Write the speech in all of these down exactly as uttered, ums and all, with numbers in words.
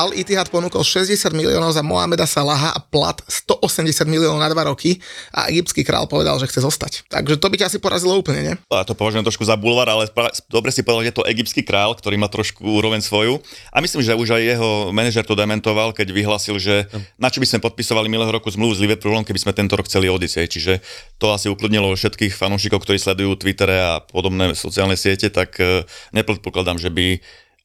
Al Ittihad ponúkol šesťdesiat miliónov za Mohameda Salaha a plat stoosemdesiat miliónov na dva roky a egyptský král povedal, že chce zostať. Takže to by ťa asi porazilo úplne, nie? Ja to považujem trošku za bulvár, ale dobre si povedal, že je to egyptský král, ktorý má trošku úroveň svoju. A myslím, že už aj jeho manažer to dementoval, keď vyhlasil, že na čo by sme podpisovali minulého roku zmluvu s Liverpoolom, keby sme tento rok chceli odísť. Čiže to asi ukludnilo všetkých fanúšikov, ktorí sledujú Twittere a podobné sociálne siete, tak nepredpokladám, že by.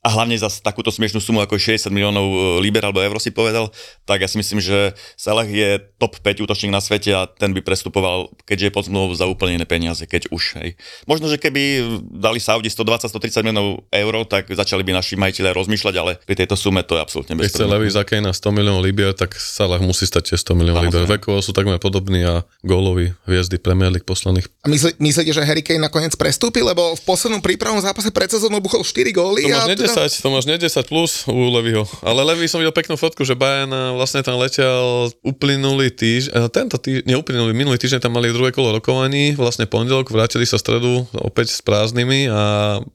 A hlavne za takúto smiešnú sumu ako šesťdesiat miliónov liber alebo eur si povedal, tak ja si myslím, že Salah je top päť útočník na svete a ten by prestupoval, keďže je pod zmluvou, za úplne iné peniaze, keď už. Hej. Možno, že keby dali Saudi stodvadsať až stotridsať miliónov eur, tak začali by naši majiteľe rozmýšľať, ale pri tejto sume to je absolútne bezpredmetné. Keď chce Levy za Kane na sto miliónov liber, tak Salah musí stať sto miliónov liber. Vekovo sú takmer podobní a gólovi hviezdy Premier League posledných. A myslí, myslíte, že Harry Kane nakoniec prestúpi, lebo v poslednom prípravnom zápase pred sezónou buchol štyri góly a teda... to máš nie desať plus u Levyho. Ale Levy som videl peknú fotku, že Bayern vlastne tam letel uplynulý týždeň, tento týždeň, neuplynulý, minulý týždeň tam mali druhé kolo rokovaní, vlastne pondelok, vrátili sa stredu opäť s prázdnymi a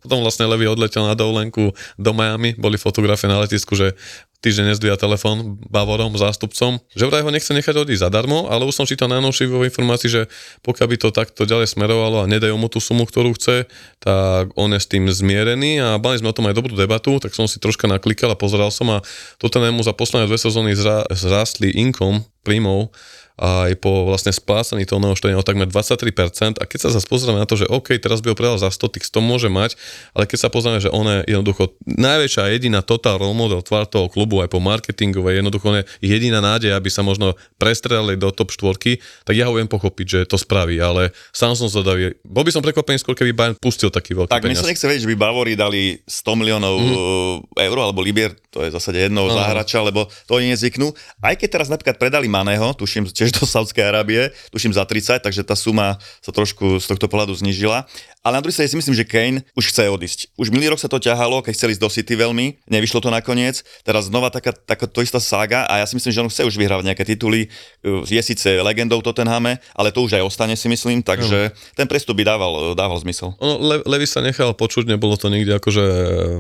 potom vlastne Levy odletel na dovolenku do Miami, boli fotografie na letisku, že týždeň nezdvíja telefón Bavorom, zástupcom, že vraj ho nechce nechať odísť zadarmo, ale už som čítal najnovšie vo informácii, že pokiaľ by to takto ďalej smerovalo a nedajú mu tú sumu, ktorú chce, tak on je s tým zmierený a mali sme o tom aj dobrú debatu, tak som si troška naklikal a pozeral som a toto mu za posledné dve sezóny zra- zrástli income, príjmov aj po vlastne splácaní toho naoštenia o takmer dvadsaťtri percent a keď sa zase pozrieme na to, že OK, teraz by ho predal za sto, tých sto môže mať, ale keď sa pozrieme, že on je jednoducho najväčšia jediná total role model tvár toho klubu aj po marketingovej, jednoducho on je jediná nádej, aby sa možno prestrelili do top štvorky, tak ja ho viem pochopiť, že to spraví, ale sám som zvedavý. Bol by som prekvapený skôr, keby Bayern pustil taký veľký tak, peniaz. Tak my sa nechce vedieť, že by Bavori dali sto miliónov mm. eur alebo libier, to je v zásade jedno za hráča, lebo to oni nezvyknú. Aj keď teraz napríklad predali Maného, tuším tiež do Saudskej Arábie, tuším za tridsať, takže tá suma sa trošku z tohto pohľadu znížila. Ale na druhej strane si myslím, že Kane už chce odísť. Už minulý rok sa to ťahalo, keď chceli ísť do City veľmi, nevyšlo to nakoniec. Teraz znova taká, taká to istá sága a ja si myslím, že on chce už vyhrávať nejaké tituly. Je síce legendou Tottenhame, ale to už aj ostane, si myslím, takže no. Ten prestup by dával, dával zmysel. Ono, Le- Levy sa nechal počuť, nebolo to nikdy akože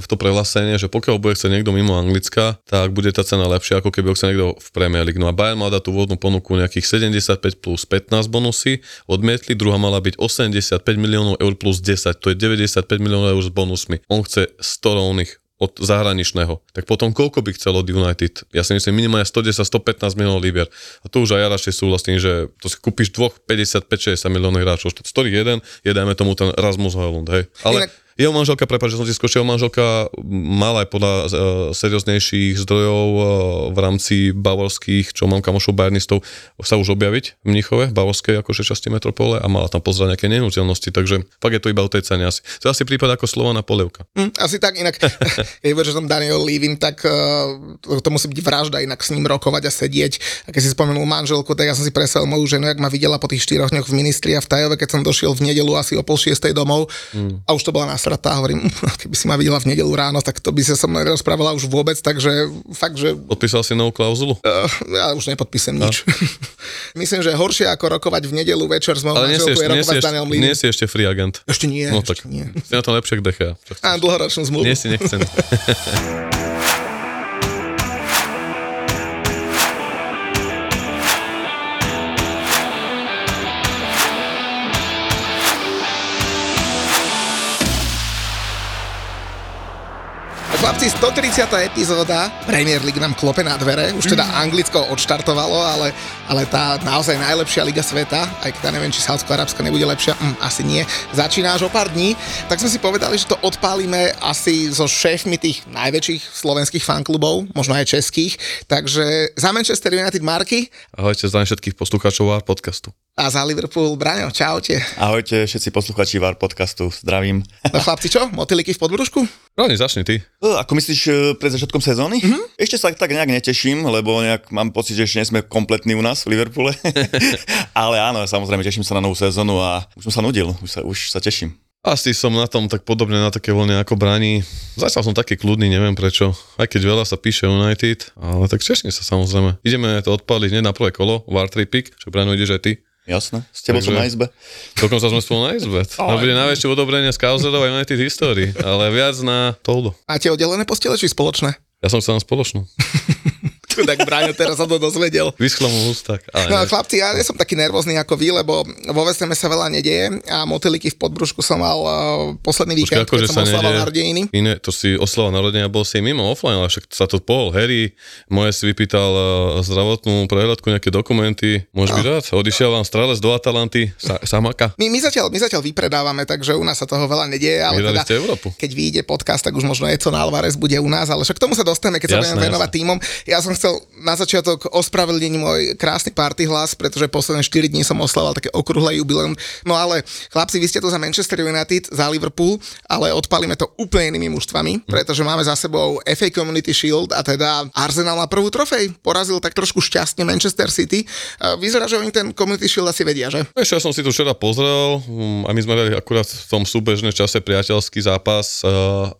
v to prehlasenie, že pokiaľ bude chce niekto mimo Anglicka, tak bude tá cena lepšia, ako keby ho chce niekto v Premier League. No a Bayern mal dať tú vodnú ponuku nejakých sedemdesiatpäť plus pätnásť bonusy, odmietli, druhá mala byť osemdesiatpäť miliónov eur plus desať, to je deväťdesiatpäť miliónov eur s bonusmi. On chce sto rovných od zahraničného. Tak potom koľko by chcel od United? Ja si myslím minimálne stodesať až stopätnásť miliónov libier. A tu už aj ja radšej súhlasím, že to si kúpiš dvoch päťdesiatpäť až šesťdesiat miliónov hráčov, z ktorých jeden je dajme tomu ten Rasmus Hojlund, hej. Ale Inak... jeho manželka, prepáč, že som si skočil, manželka mala aj podľa uh, serióznejších zdrojov uh, v rámci bavorských, čo mám kamošov bajernistov, sa už objaviť v Mníchove, v bavorskej akože časti metropole a mala tam pozrieť nejaké nenúteľnosti, takže fakt je to iba o tej cene asi. To asi prípada ako Slovaná polievka. Mm, asi tak, inak, keď bude, že som Daniel Levy, tak uh, to musí byť vražda, inak s ním rokovať a sedieť. A keď si spomenul manželku, tak ja som si presel moju ženu, jak ma videla po tých štyroch dňoch v ministri a v Tajove, keď som došiel v nedeľu asi o pol šiestej domov mm. a už to bola nás. Srata, hovorím, keby si ma videla v nedeľu ráno, tak to by sa som rozprávala už vôbec, takže fakt, že... Podpísal si novú klauzulu? Uh, ja už nepodpísem nič. Myslím, že horšie ako rokovať v nedeľu večer s mojou manželkou je rokovať s Danielom Levym. Nie si ešte free agent. Ešte nie, no, ešte tak. nie. Si na to lepšie k dé há. Áno, dlhoročnú zmluvu. Nie si nechcený. Chlapci, stotridsiata epizóda, Premier League nám klope na dvere, už teda Anglicko odštartovalo, ale, ale tá naozaj najlepšia liga sveta, aj keď neviem, či Saúdsko-Arábska nebude lepšia, mm, asi nie, začína až o pár dní, tak sme si povedali, že to odpálime asi so šéfmi tých najväčších slovenských fanklubov, možno aj českých, takže za Manchester United Marky. Ahojte, zdravím všetkých poslucháčov VAR podcastu. A za Liverpool Braňo, čaute. Ahojte, všetci poslucháči VAR podcastu, zdravím. No chlapci, čo? Motýliky v podbrúšku? No, začni ty. Ako myslíš pred začiatkom sezóny? Mm-hmm. Ešte sa tak nejak neteším, lebo nejak mám pocit, že ešte nie sme kompletní u nás v Liverpoole. Ale áno, samozrejme, teším sa na novú sezónu a už som sa nudil, už sa, už sa teším. Asi som na tom tak podobne na také voľne ako Braní. Zatiaľ som taký kľudný, neviem prečo. Aj keď veľa sa píše United, ale tak češne sa samozrejme. Ideme to odpaliť, nie na prvé kolo, War tri pick, čo Braňo ideš aj ty. Jasné, s tebou som na izbe. Dokonca sme spolu na izbe. A bude najväčšie odobrenie z Kauzelov aj United histórii, ale viac na Toldo. Máte oddelené postele či spoločné? Ja som chcel na spoločnú. Tak Braňo teraz sa to dozvedel. Vyschlo mu úst tak. No a chlapci, ja nie som taký nervózny ako vy, lebo vo West Hame sa veľa nedieje a motýliky v podbrušku som mal uh, posledný víkend, ako, keď som oslával narodeniny. Iné, to si oslával narodenia, bol si mimo offline, ale však sa to pohol. Harry, moje si vypýtal uh, zdravotnú prehľadku, nejaké dokumenty. Môžeš no. byť rád? Odišiel vám strelec do Atalanty, sa, samaka. My, my, zatiaľ, my zatiaľ vypredávame, takže u nás sa toho veľa nedieje. Ale teda, keď vyjde podcast, tak už možno je to na Alvarez bude u nás, ale však k tomu sa dostaneme, keď jasné, sa budeme venovať tímom. Ja som chcel na začiatok ospravedlniť môj krásny party hlas, pretože posledné štyri dni som oslával také okrúhle jubileum. No ale chlapci, vy ste tu za Manchester United, za Liverpool, ale odpalíme to úplne inými mužstvami, pretože máme za sebou ef á Community Shield a teda Arsenal na prvú trofej. Porazil tak trošku šťastne Manchester City. Vyzerá, že oni ten Community Shield asi vedia, že? Ešte ja som si tu včera pozrel a my sme dali akurát v tom súbežnej čase priateľský zápas,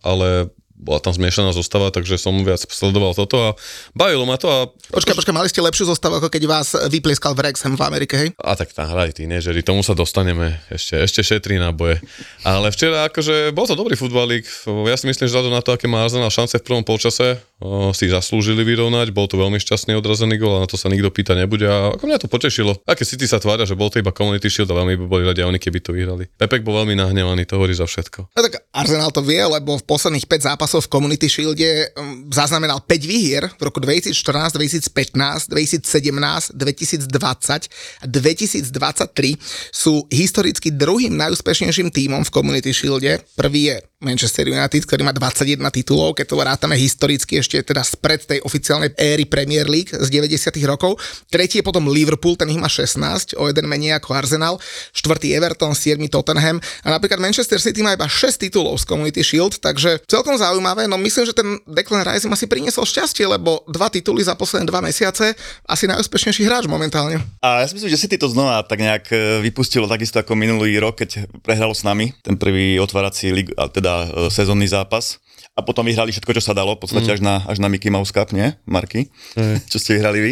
ale bola tam zmiešaná zostava, takže som viac sledoval toto a bavilo ma to a... Počkaj, počkaj, mali ste lepšiu zostavu, ako keď vás vyplieskal Wrexham v Amerike, hej? A tak tam hrali tínežeri, tomu sa dostaneme, ešte, ešte šetrí náboje. Ale včera akože bol to dobrý futbalík, ja si myslím, že vzhľadom na to, aké má Arsenal šance v prvom polčase, o, si zaslúžili vyrovnať, bol to veľmi šťastný odrazený gól a na to sa nikto pýta nebude a ako mňa to potešilo. Aké City sa tvária, že bol to iba Community Shield a veľmi by boli radi oni, keby to vyhrali. Pepek bol veľmi nahnevaný, to hovorí za všetko. No tak Arsenal to vie, lebo v posledných päť zápasov v Community Shielde zaznamenal päť výhier v roku dvetisícštrnásť, dvetisícpätnásť, dvetisícsedemnásť, dvetisícdvadsať a dvetisícdvadsaťtri sú historicky druhým najúspešnejším tímom v Community Shielde. Prvý je Manchester United, ktorý má dvadsaťjeden titulov, keď to rátame historicky ešte teda spred tej oficiálnej éry Premier League z deväťdesiatych rokov. Tretí je potom Liverpool, ten ich má šestnásť, o jeden menej ako Arsenal. Štvrtý Everton, siedmy Tottenham a napríklad Manchester City má iba šesť titulov z Community Shield, takže celkom zaujímavé. No myslím, že ten Declan Rice im asi priniesol šťastie, lebo dva tituly za posledné dva mesiace, asi najúspešnejší hráč momentálne. A ja si myslím, že City to znova tak nejak vypustilo takisto ako minulý rok, keď prehralo s nami ten prvý otvárací ligu, teda sezónny zápas a potom vyhrali všetko, čo sa dalo, v podstate mm. až na, až na Mickey Mouse Cup, nie? Marky, mm. čo ste vyhrali vy.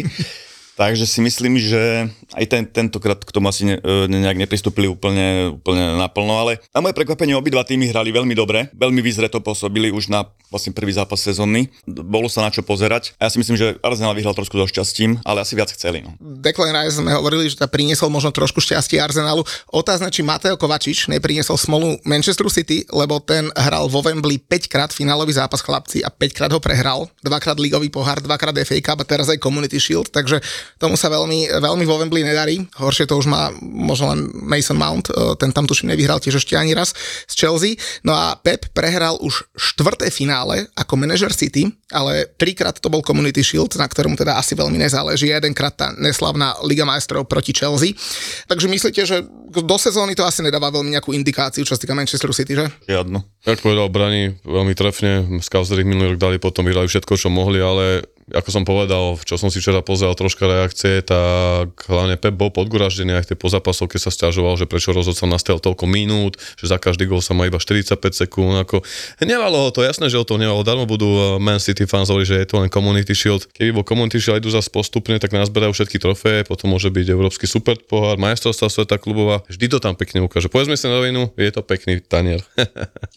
Takže si myslím, že aj ten, tentokrát k tomu asi ne, nejak nepristúpili úplne, úplne naplno, ale na moje prekvapenie obidva týmy hrali veľmi dobre, veľmi výzreto pôsobili už na vlastne prvý zápas sezónny, bolo sa na čo pozerať a ja si myslím, že Arsenal vyhral trošku so šťastím, ale asi viac chceli. No. Declan Rice sme hovorili, že tá priniesol možno trošku šťastie Arsenalu. Otázne, či Mateo Kovačič nepriniesol smolu Manchesteru City, lebo ten hral vo Wembley päťkrát finálový zápas chlapci a päťkrát ho prehral, dvakrát ligový pohár, dvakrát ef á Cup a teraz aj Community Shield, takže tomu sa veľmi, veľmi vo Wembley nedarí. Horšie to už má možno len Mason Mount, ten tam tuším nevyhral tiež ešte ani raz z Chelsea. No a Pep prehral už štvrté finále ako manažer City, ale trikrát to bol Community Shield, na ktorom teda asi veľmi nezáleží. Jedenkrát tá neslavná Liga majstrov proti Chelsea. Takže myslíte, že do sezóny to asi nedáva veľmi nejakú indikáciu, čo sa týka Manchesteru City, že? Žiadno. Jak povedal Brani, veľmi trefne, Scousery minulý rok dali, potom vyhrali všetko, čo mohli, ale ako som povedal, čo som si včera pozeral troška reakcie, tak hlavne Pep bol podguraždený aj v tej pozápasovke sa sťažoval, že prečo rozhodca nastavil toľko minút, že za každý gól sa má iba štyridsaťpäť sekúnd. Ako hnevalo ho to, jasné, že ho to hnevalo. Darmo budú Man City fans hovoriť, že je to len Community Shield. Keby bol Community Shield idú zase postupne, tak nazberajú všetky trofeje, potom môže byť európsky superpohár, majstrovstvá sveta klubová. Vždy to tam pekne ukáže. Povedzme si na rovinu, je to pekný tanier.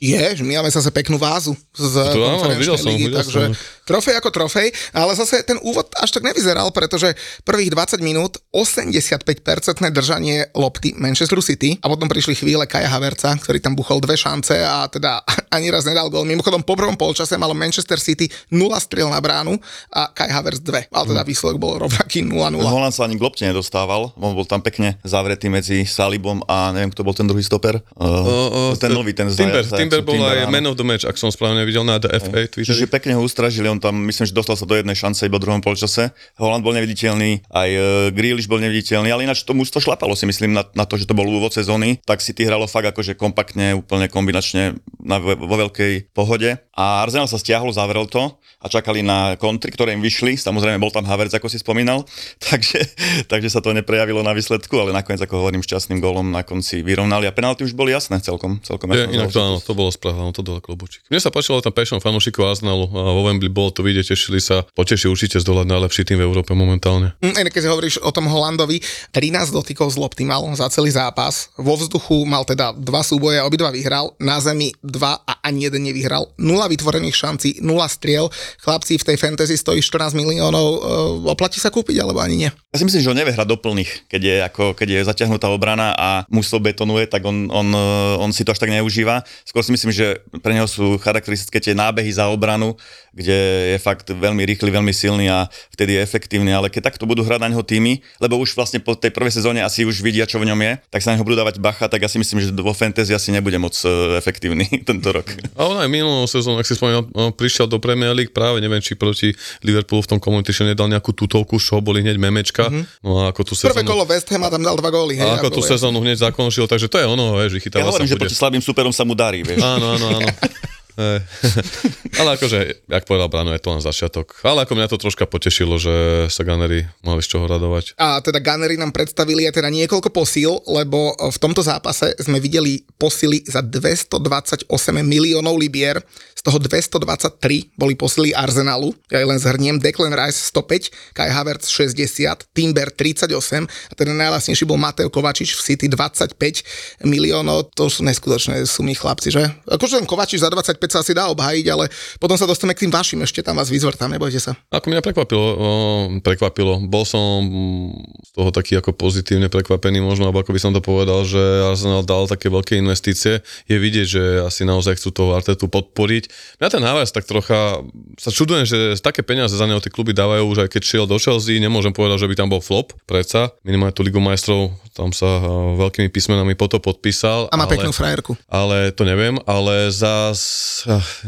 Je, my máme zase peknú vázu z konferenčnej ligy, takže trofej ako trofej. Ale zase ten úvod až tak nevyzeral, pretože prvých dvadsať minút osemdesiatpäť percent držanie lopty Manchesteru City a potom prišli chvíle Kaja Havertza, ktorý tam buchol dve šance a teda ani raz nedal gól. Mimochodom po prvom polčase malo Manchester City nula striel na bránu a Kai Havertz dva. Ale teda výsledok bol rovnaký nula nula. Haaland sa ani k lopte nedostával, on bol tam pekne zavretý medzi Salibom a neviem, kto bol ten druhý stoper. Uh, uh, uh, ten nový, ten Timber, Timber bol aj man of the match, ak som správne videl na ef á Twitter. Čiže pekne ho ustražili, on tam, myslím, že dostal sa do jednej šance iba v druhom polčase. Haaland bol neviditeľný, aj Grealish bol neviditeľný, ale ináč to mužstvo šlapalo, si myslím, na, na to, že to bol úvod sezóny, tak City hralo fakt akože kompaktne, úplne kombinačne na, vo veľkej pohode. A Arsenal sa stiahol, zavrel to a čakali na kontry, ktoré im vyšli. Samozrejme bol tam Havertz, ako si spomínal, takže, takže sa to neprejavilo na výsledku, ale nakoniec, ako hovorím, šťastným gólom na konci vyrovnali a penalty už boli jasné celkom. celkom Je, jasné, inak to, áno, to bolo správne, to dole klobučík. Mne sa páčilo tam passion fanúšikov Arsenalu, vo Wembley bolo to vidieť, tešili sa, poteší určite z dohľad najlepší tým v Európe momentálne. Mm, keď hovoríš o tom Haalandovi, trinásť dotykov z lopty mal za celý zápas, vo vzduchu mal teda dva súboje, obidva vyhral, na zemi dva a ani jeden nevyhral. Nula vytvorených šancí, nula striel. Chlapci, v tej fantasy stojí štrnásť miliónov, e, oplatí sa kúpiť alebo ani nie? Ja si myslím, že on nevie hrať doplných, keď je, ako, keď je zaťahnutá obrana a mužstvo betonuje, tak on, on, on si to až tak neužíva. Skôr si myslím, že pre neho sú charakteristické tie nábehy za obranu, kde je fakt veľmi rýchly, veľmi silný a vtedy je efektívny, ale keď takto budú hrať na neho týmy, lebo už vlastne po tej prvej sezóne asi už vidia, čo v ňom je, tak sa na neho budú dávať bacha, tak ja si myslím, že vo fantasy asi nebude moc efektívny tento rok. A on aj minulú sezónu, ak si spomínal, prišiel do Premier League, práve neviem, či proti Liverpoolu v tom Community Shield nedal nejakú tutovku, čo boli hneď memečka. Mm-hmm. No a ako tú sezónu. Prvé kolo West Ham tam dal dva góly, hej. A ako tú sezónu hneď zakončil, takže to je ono, vieš, vychytáva ja sa. Ja hovorím, že proti slabým superom sa mu darí, vieš. Áno, áno, áno. Ale akože, jak povedal Brano, je to len začiatok. Ale ako mňa to troška potešilo, že sa Gunneri mali z čoho radovať. A teda Gunneri nám predstavili aj teda niekoľko posíl, lebo v tomto zápase sme videli posily za dvestodvadsaťosem miliónov libier, z toho dvestodvadsaťtri boli posily Arsenalu. Ja len zhrniem: Declan Rice sto päť, Kai Havertz šesťdesiat, Timber tridsaťosem a teda najlasnejší bol Mateo Kovačič v City dvadsaťpäť miliónov. To sú neskutočné sumy, chlapci, že? Akože ten Kovačič za dvadsaťpäť sa asi dá obhájiť, ale potom sa dostaneme k tým vašim, ešte tam vás vyzvrtám, nebojte sa. Ako mňa prekvapilo, o, prekvapilo, bol som z toho taký ako pozitívne prekvapený možno, alebo ako by som to povedal, že Arsenal dal také veľké investície, je vidieť, že asi naozaj chcú toho Artetu podporiť. Mňa ten Havertz tak trocha, sa čudujem, že také peniaze za neho tie kluby dávajú, už aj keď šiel do Chelsea, nemôžem povedať, že by tam bol flop, predsa, minimálne tú Ligu majstrov, tam sa veľkými písmenami potom podpísal. A má ale, peknú frajerku. Ale to neviem, ale za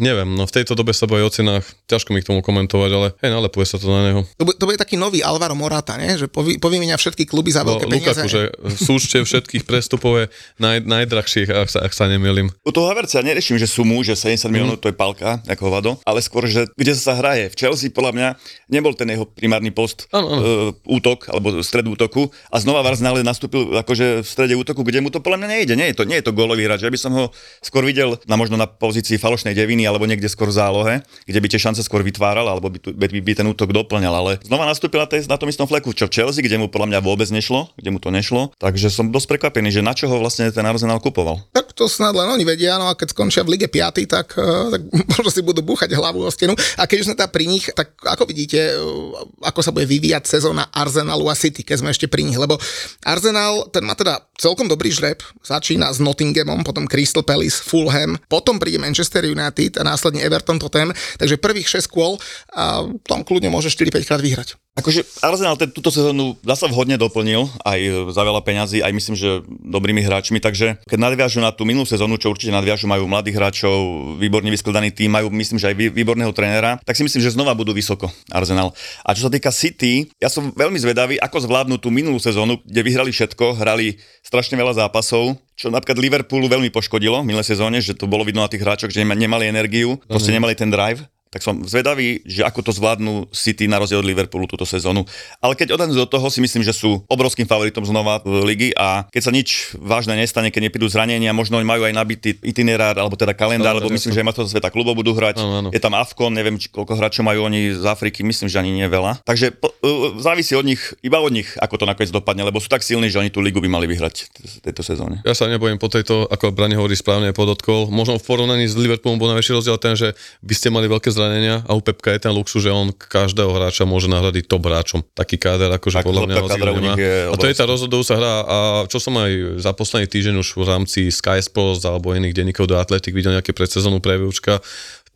neviem, no v tejto dobe sa bojí o cenách, ťažko mi k tomu komentovať, ale hej, nalepuje sa to na neho. To, to bude taký nový Alvaro Morata, ne? Že povy, povymenia všetky kluby za veľké no, peniaze. Lukaku, že súčte všetkých prestupové naj, najdrahších, ak sa, ak sa nemýlim. U toho Havertza neriešim, že sumu, že sedemdesiat miliónov, mm. to je palka, ako vado, ale skôr, že kde sa hraje. V Chelsea podľa mňa nebol ten jeho primárny post ano, ano. E, útok, alebo stred útoku a znova Arsenal nastúpil akože v strede útoku, kde mu to podľa mňa nejde. Nie je to, nie je to gólový hráč, ja by som ho skôr videl na možno na pozícii falošnej deviny alebo niekde skôr v zálohe, kde by tie šance skôr vytváral alebo by, tu, by, by ten útok doplňal, ale znova nastúpil na, tej, na tom istom fleku, čo v Chelsea, kde mu podľa mňa vôbec nešlo, kde mu to nešlo, takže som dosť prekvapený, že na čo ho vlastne ten Arsenal kupoval. Tak to snad len oni vedia, no a keď skončia v lige piaty, tak, tak možno si budú búchať hlavu o stenu. A keď už sme tam pri nich, tak ako vidíte, ako sa bude vyvíjať sezóna Arsenalu a City, keď sme ešte pri nich, lebo Arsenal, ten má teda celkom dobrý žreb, začína s Nottinghamom, potom Crystal Palace, Fulham, potom príde Manchester United a následne Everton, Tottenham, takže prvých šesť kôl a tam kľudne môže štyri päť krát vyhrať. Akože Arsenal túto sezónu zasa vhodne doplnil aj za veľa peňazí, aj myslím, že dobrými hráčmi, takže keď nadviažu na tú minulú sezónu, čo určite nadviažu, majú mladých hráčov, výborne vyskladaný tým, majú myslím, že aj výborného trénera, tak si myslím, že znova budú vysoko Arsenal. A čo sa týka City, ja som veľmi zvedavý, ako zvládnu tú minulú sezónu, kde vyhrali všetko, hrali strašne veľa zápasov, čo napríklad Liverpoolu veľmi poškodilo v minulej sezóne, že to bolo vidno na tých hráčoch, že nemali energiu, proste nemali ten drive. Tak som zvedavý, že ako to zvládnu City na rozdiel od Liverpoolu túto sezónu. Ale keď odhľadnú do toho, si myslím, že sú obrovským favoritom znova ligy a keď sa nič vážne nestane, keď neprídu zranenia, možno majú aj nabitý itinerár alebo teda kalendár, no, lebo myslím, to. Že aj majstrovstvá sveta klubov budú hrať. No, no. Je tam AFCON, neviem, či, koľko hráčov majú oni z Afriky, myslím, že ani nie veľa. Takže po, uh, závisí od nich, iba od nich, ako to nakoniec dopadne, lebo sú tak silní, že oni tú ligu by mali vyhrať v tejto sezóne. Ja sa nebojím po tejto, ako Brani hovorí správne podotkol. Možno v porovnaní s Liverpoolom bol najväčší rozdiel ten, že by ste mali veľké zranenia. A u Pepka je ten luxus, že on každého hráča môže nahradiť top hráčom. Taký káder, akože tak, podľa mňa nemá. A to je tá rozhodujúca hra. A čo som aj za posledný týždeň už v rámci Sky Sports alebo iných denníkov do Athletic videl nejaké predsezónnu prevýučka,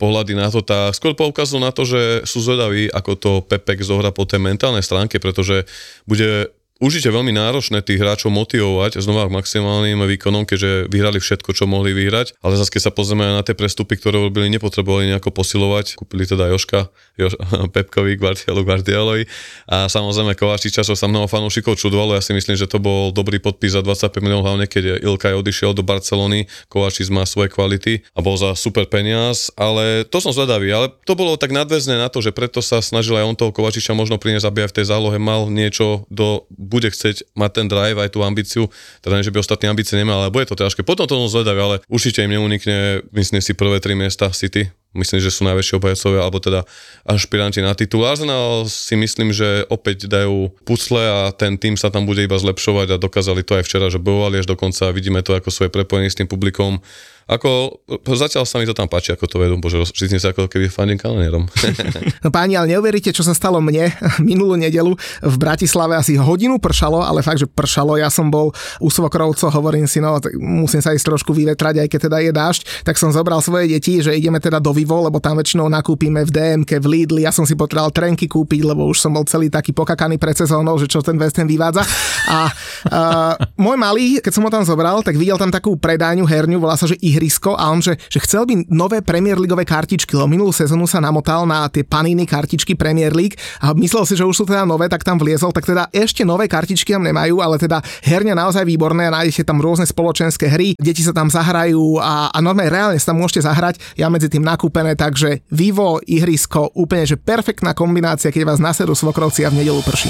pohľady na to, tá skôr poukazujú na to, že sú zvedaví, ako to Pepek zohra po tej mentálnej stránke, pretože bude Užite veľmi náročné tých hráčov motivovať znova maximálnym výkonom, keďže vyhrali všetko, čo mohli vyhrať, ale zase keď sa pozrieme na tie prestupy, ktoré robili, nepotrebovali nejako posilovať. Kúpili teda Joška, Jož, Pepkovi, Guardiolu, Guardiolovi a samozrejme Kovačiča, čo sa mnoho fanúšikov čudovalo. Ja si myslím, že to bol dobrý podpis za dvadsaťpäť miliónov, hlavne keď Ilkay odišiel do Barcelony. Kovačič má svoje kvality a bol za super peniaz, ale to som zvedavý, ale to bolo tak nadväzné na to, že preto sa snažil aj on toho Kovačiča možno priniesť, aby aj v tej zálohe mal niečo do bude chcieť mať ten drive, aj tú ambíciu, teda nie, že by ostatní ambície nemal, ale bude to ťažké. Potom to som zvedavý, ale určite im neunikne, myslím si, prvé tri miesta City. Myslím, že sú najväčšie obhajcovia, alebo teda ašpiranti na titul. Arsenal si myslím, že opäť dajú pucle a ten tým sa tam bude iba zlepšovať a dokázali to aj včera, že bojovali až dokonca. Vidíme to, ako sú aj prepojení s tým publikom. Ako, zatiaľ sa mi to tam páči, ako to vedú. Bože, rozčítim sa ako keby fandím kanonierom. No páni, ale neuveríte, čo sa stalo mne minulú nedeľu. V Bratislave asi hodinu pršalo, ale fakt, že pršalo. Ja som bol u svokrovcov, hovorím si, no musím sa ísť trošku vyvetrať, aj keď teda je dážď, tak som zobral svoje deti, že ideme teda do Vivo, lebo tam väčšinou nakúpime v dé emke, v Lidli. Ja som si potreboval trenky kúpiť, lebo už som bol celý taký pokakaný pred sezónou, že čo ten West Ham vyvádza. A uh, môj malý, keď som ho tam zobral, tak videl tam takú predajňu herňu, volá sa, že ihrisko, a on, že, že chcel by nové Premier Leagueové kartičky, lebo minulú sezónu sa namotal na tie Panini kartičky Premier League a myslel si, že už sú teda nové, tak tam vliezol, tak teda ešte nové kartičky tam nemajú, ale teda herňa naozaj výborné, nájdete tam rôzne spoločenské hry, deti sa tam zahrajú a, a normálne reálne sa tam môžete zahrať, ja medzi tým nakúpené, takže Vivo, ihrisko, úplne, že perfektná kombinácia, keď vás naserú svokrovci a v nedeľu prší.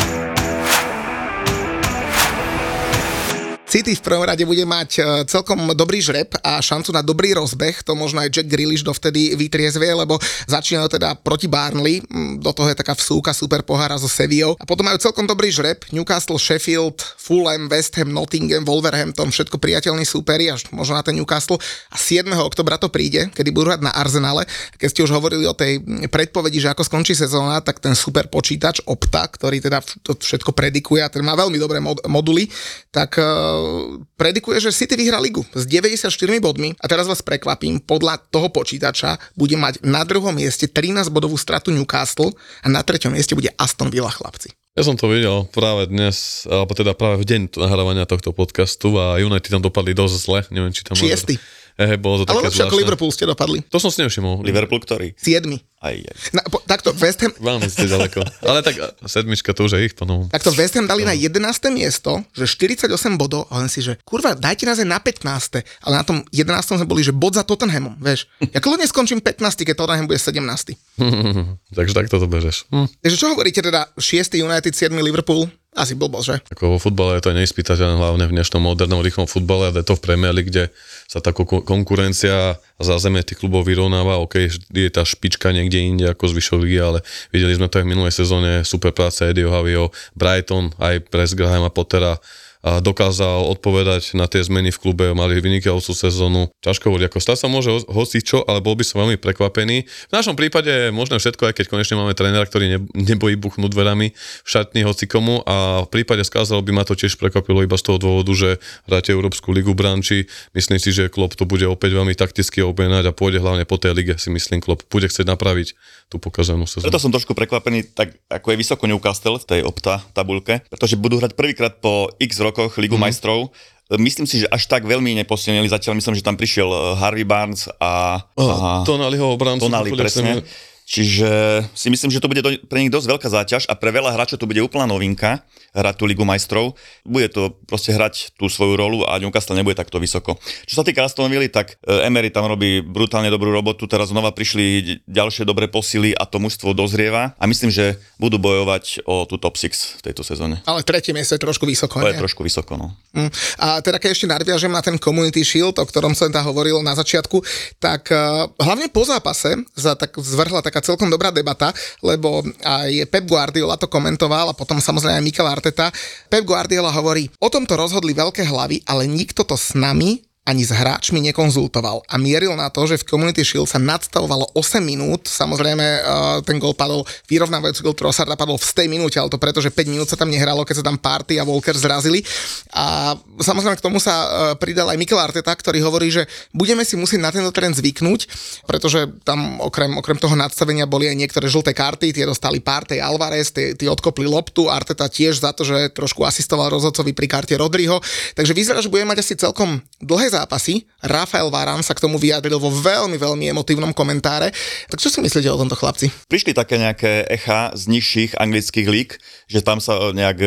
City v prvom rade bude mať celkom dobrý žreb a šancu na dobrý rozbeh, to možno aj Jack Grealish dovtedy vytriezvie, lebo začínajú teda proti Burnley, do toho je taká vsúka super pohára so Sevillou a potom majú celkom dobrý žreb, Newcastle, Sheffield, Fulham, West Ham, Nottingham, Wolverhampton, všetko priateľní súperi, až možno na ten Newcastle a siedmeho októbra to príde, kedy budú hrať na Arsenále. Keď ste už hovorili o tej predpovedi, že ako skončí sezóna, tak ten super počítač Opta, ktorý teda to všetko predikuje a ten má veľmi dobré mod- moduly, tak predikuje, že City vyhrá ligu s deväťdesiatštyri bodmi a teraz vás prekvapím, podľa toho počítača bude mať na druhom mieste trinásťbodovú stratu Newcastle a na treťom mieste bude Aston Villa, chlapci. Ja som to videl práve dnes, alebo teda práve v deň nahrávania tohto podcastu a United tam dopadli dosť zle, neviem, či tam... Šiestý. Ehe, bolo to také zvláštne. Ale lepšie ako Liverpool ste dopadli. To som si nevšimol. Liverpool ktorý? Siedmy. Aj, aj. Na, po, takto West Ham... Veľmi ste ďaleko. Ale tak sedmička to už je ich panom. Takto West Ham dali no. na jedenáste miesto, že štyridsaťosem bodov, a len si, že kurva, dajte nás aj na pätnáste. Ale na tom jedenástom sme boli, že bod za Tottenhamom, vieš. Ja kľudne skončím pätnásty, keď Tottenham bude sedemnásty. Takže takto to bežeš. Hm. Takže čo hovoríte teda? šiesty United, siedmy Liverpool? Asi blbosť, že? Ako vo futbale je to nevyspytateľné, hlavne v dnešnom modernom rýchlom futbale, a je to v Premier League, kde sa tá konkurencia a zázemie tých klubov vyrovnáva, ok, je tá špička niekde inde ako zvyšok ligy, ale videli sme to aj v minulej sezóne, super práca Eddieho Howeho, Brighton, aj pres Grahama Pottera, a dokázal odpovedať na tie zmeny v klube, mali vynikajúcu sezónu. Ťažko boli, ako stať sa môže hocičo, ale bol by som veľmi prekvapený. V našom prípade je možné všetko, aj keď konečne máme trénera, ktorý nebojí buchnúť dverami v šatni hocikomu, a v prípade skázal by ma to tiež prekvapilo iba z toho dôvodu, že hráte Európsku ligu branči. Myslím si, že Klopp to bude opäť veľmi takticky objednať a pôjde hlavne po tej lige, si myslím, Klopp bude chcieť napraviť tú pokazenú sezónu. Preto som trošku prekvapený, tak ako je vysoko Newcastle v tej Opta tabuľke, pretože budú hrať prvýkrát po X rokoch Ligu mm-hmm. majstrov. Myslím si, že až tak veľmi neposilnili zatiaľ. Myslím, že tam prišiel Harvey Barnes a... Oh, Tonaliho obrancu. Tonali, presne. Čiže si myslím, že to bude do, pre nich dosť veľká záťaž a pre veľa hráčov to bude úplná novinka hrať tú Ligu majstrov. Bude to proste hrať tú svoju rolu a Newcastle nebude takto vysoko. Čo sa týka Aston Villa, tak Emery tam robí brutálne dobrú robotu, teraz znova prišli ďalšie dobré posily a to mužstvo dozrieva a myslím, že budú bojovať o tú top šesť v tejto sezóne. Ale tretie miesto je trošku vysoko, nie? To je trošku vysoko, no. A teda keď ešte nadviažem na ten Community Shield, o ktorom som tam hovoril na začiatku, tak hlavne po zápase sa tak zvrhla taká celkom dobrá debata, lebo aj Pep Guardiola to komentoval a potom samozrejme aj Mikel Arteta. Pep Guardiola hovorí, o tomto rozhodli veľké hlavy, ale nikto to s nami a ani s hráčmi nekonzultoval a mieril na to, že v Community Shield sa nadstavovalo osem minút, samozrejme ten gól padol, vyrovnávajúci gól Trossarda padol v tej minúte, ale to preto, že päť minút sa tam nehralo, keď sa tam Party a Walker zrazili a samozrejme k tomu sa pridal aj Mikel Arteta, ktorý hovorí, že budeme si musieť na tento trend zvyknúť, pretože tam okrem, okrem toho nadstavenia boli aj niektoré žlté karty, tie dostali Partey, Alvarez, tie, tie odkopli loptu, Arteta tiež za to, že trošku asistoval rozhodcovi pri karte Rodriho, takže vyzerá, že budeme mať asi celkom dlhé zápasy. Rafael Varane sa k tomu vyjadril vo veľmi, veľmi emotívnom komentáre. Tak čo si myslíte o tomto, chlapci? Prišli také nejaké echa z nižších anglických líg, že tam sa nejak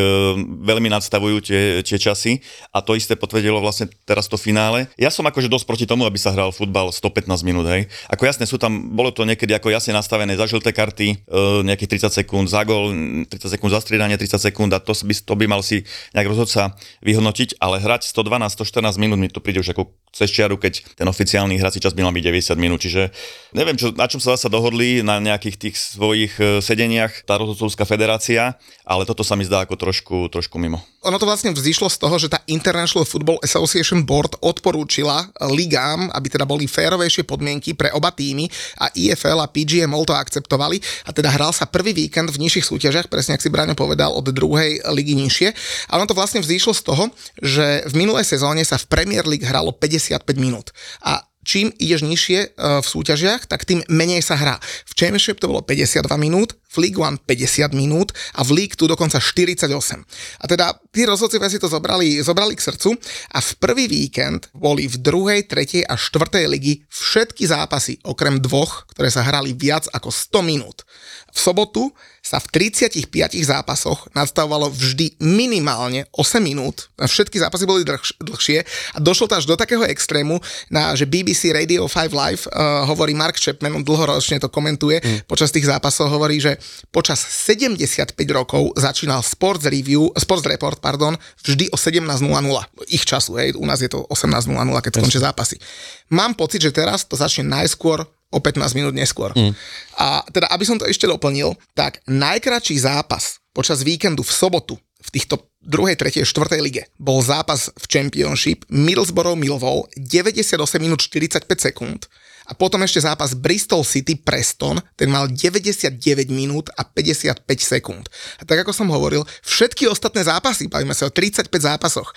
veľmi nadstavujú tie, tie časy a to isté potvrdilo vlastne teraz to finále. Ja som akože dosť proti tomu, aby sa hral futbal sto pätnásť minút, hej. Ako jasne sú tam, bolo to niekedy ako jasne nastavené za žlté karty, nejakých tridsať sekúnd za gól, tridsať sekúnd za striedanie, tridsať sekúnd a to by, to by mal si nejak rozhodca vyhodnotiť, ale hrať stodvanásť, stoštrnásť minút mi to príde už ako cez čiaru, keď ten oficiálny hrací čas by mal byť deväťdesiat minút, čiže neviem, čo, na čom sa zasa dohodli na nejakých tých svojich sedeniach tá rozhodcovská federácia, ale toto sa mi zdá ako trošku, trošku mimo. Ono to vlastne vzýšlo z toho, že tá International Football Association Board odporúčila ligám, aby teda boli férovejšie podmienky pre oba týmy a í ef el a pé gé em el to akceptovali a teda hral sa prvý víkend v nižších súťažiach, presne ako si Braňo povedal, od druhej ligy nižšie. A ono to vlastne vzýšlo z toho, že v minulej sezóne sa v Premier League hralo päťdesiatpäť minút a čím ideš nižšie v súťažiach, tak tým menej sa hrá. V Championship to bolo päťdesiatdva minút, v League One päťdesiat minút a v League Two dokonca štyridsaťosem. A teda tí rozhodcovia si to zobrali, zobrali k srdcu a v prvý víkend boli v druhej, tretej a štvrtej ligy všetky zápasy, okrem dvoch, ktoré sa hrali viac ako sto minút. V sobotu sa v tridsiatich piatich zápasoch nadstavovalo vždy minimálne osem minút. Všetky zápasy boli drž- dlhšie a došlo to až do takého extrému, na, že bé bé cé Radio päť Live uh, hovorí Mark Chapman, on dlhoročne to komentuje, mm. počas tých zápasov hovorí, že počas sedemdesiatpäť rokov začínal Sports Review, Sports Report, pardon, vždy o sedemnásť nula nula. Ich času, hej, u nás je to osemnásť nula nula, keď skončia zápasy. Mám pocit, že teraz to začne najskôr o pätnásť minút neskôr. Mm. A teda, aby som to ešte doplnil, tak najkratší zápas počas víkendu v sobotu v týchto druhej, tretej, štvrtej lige bol zápas v Championship Middlesbrough Millwall deväťdesiatosem minút štyridsaťpäť sekúnd a potom ešte zápas Bristol City Preston, ten mal deväťdesiatdeväť minút a päťdesiatpäť sekúnd. A tak ako som hovoril, všetky ostatné zápasy, bavíme sa o tridsaťpäť zápasoch,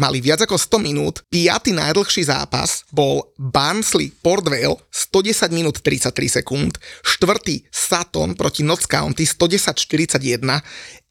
mali viac ako sto minút. Piaty najdlhší zápas bol Barnsley Port Vale stodesať minút tridsaťtri sekúnd, štvrtý Sutton proti Notts County stodesať štyridsaťjeden,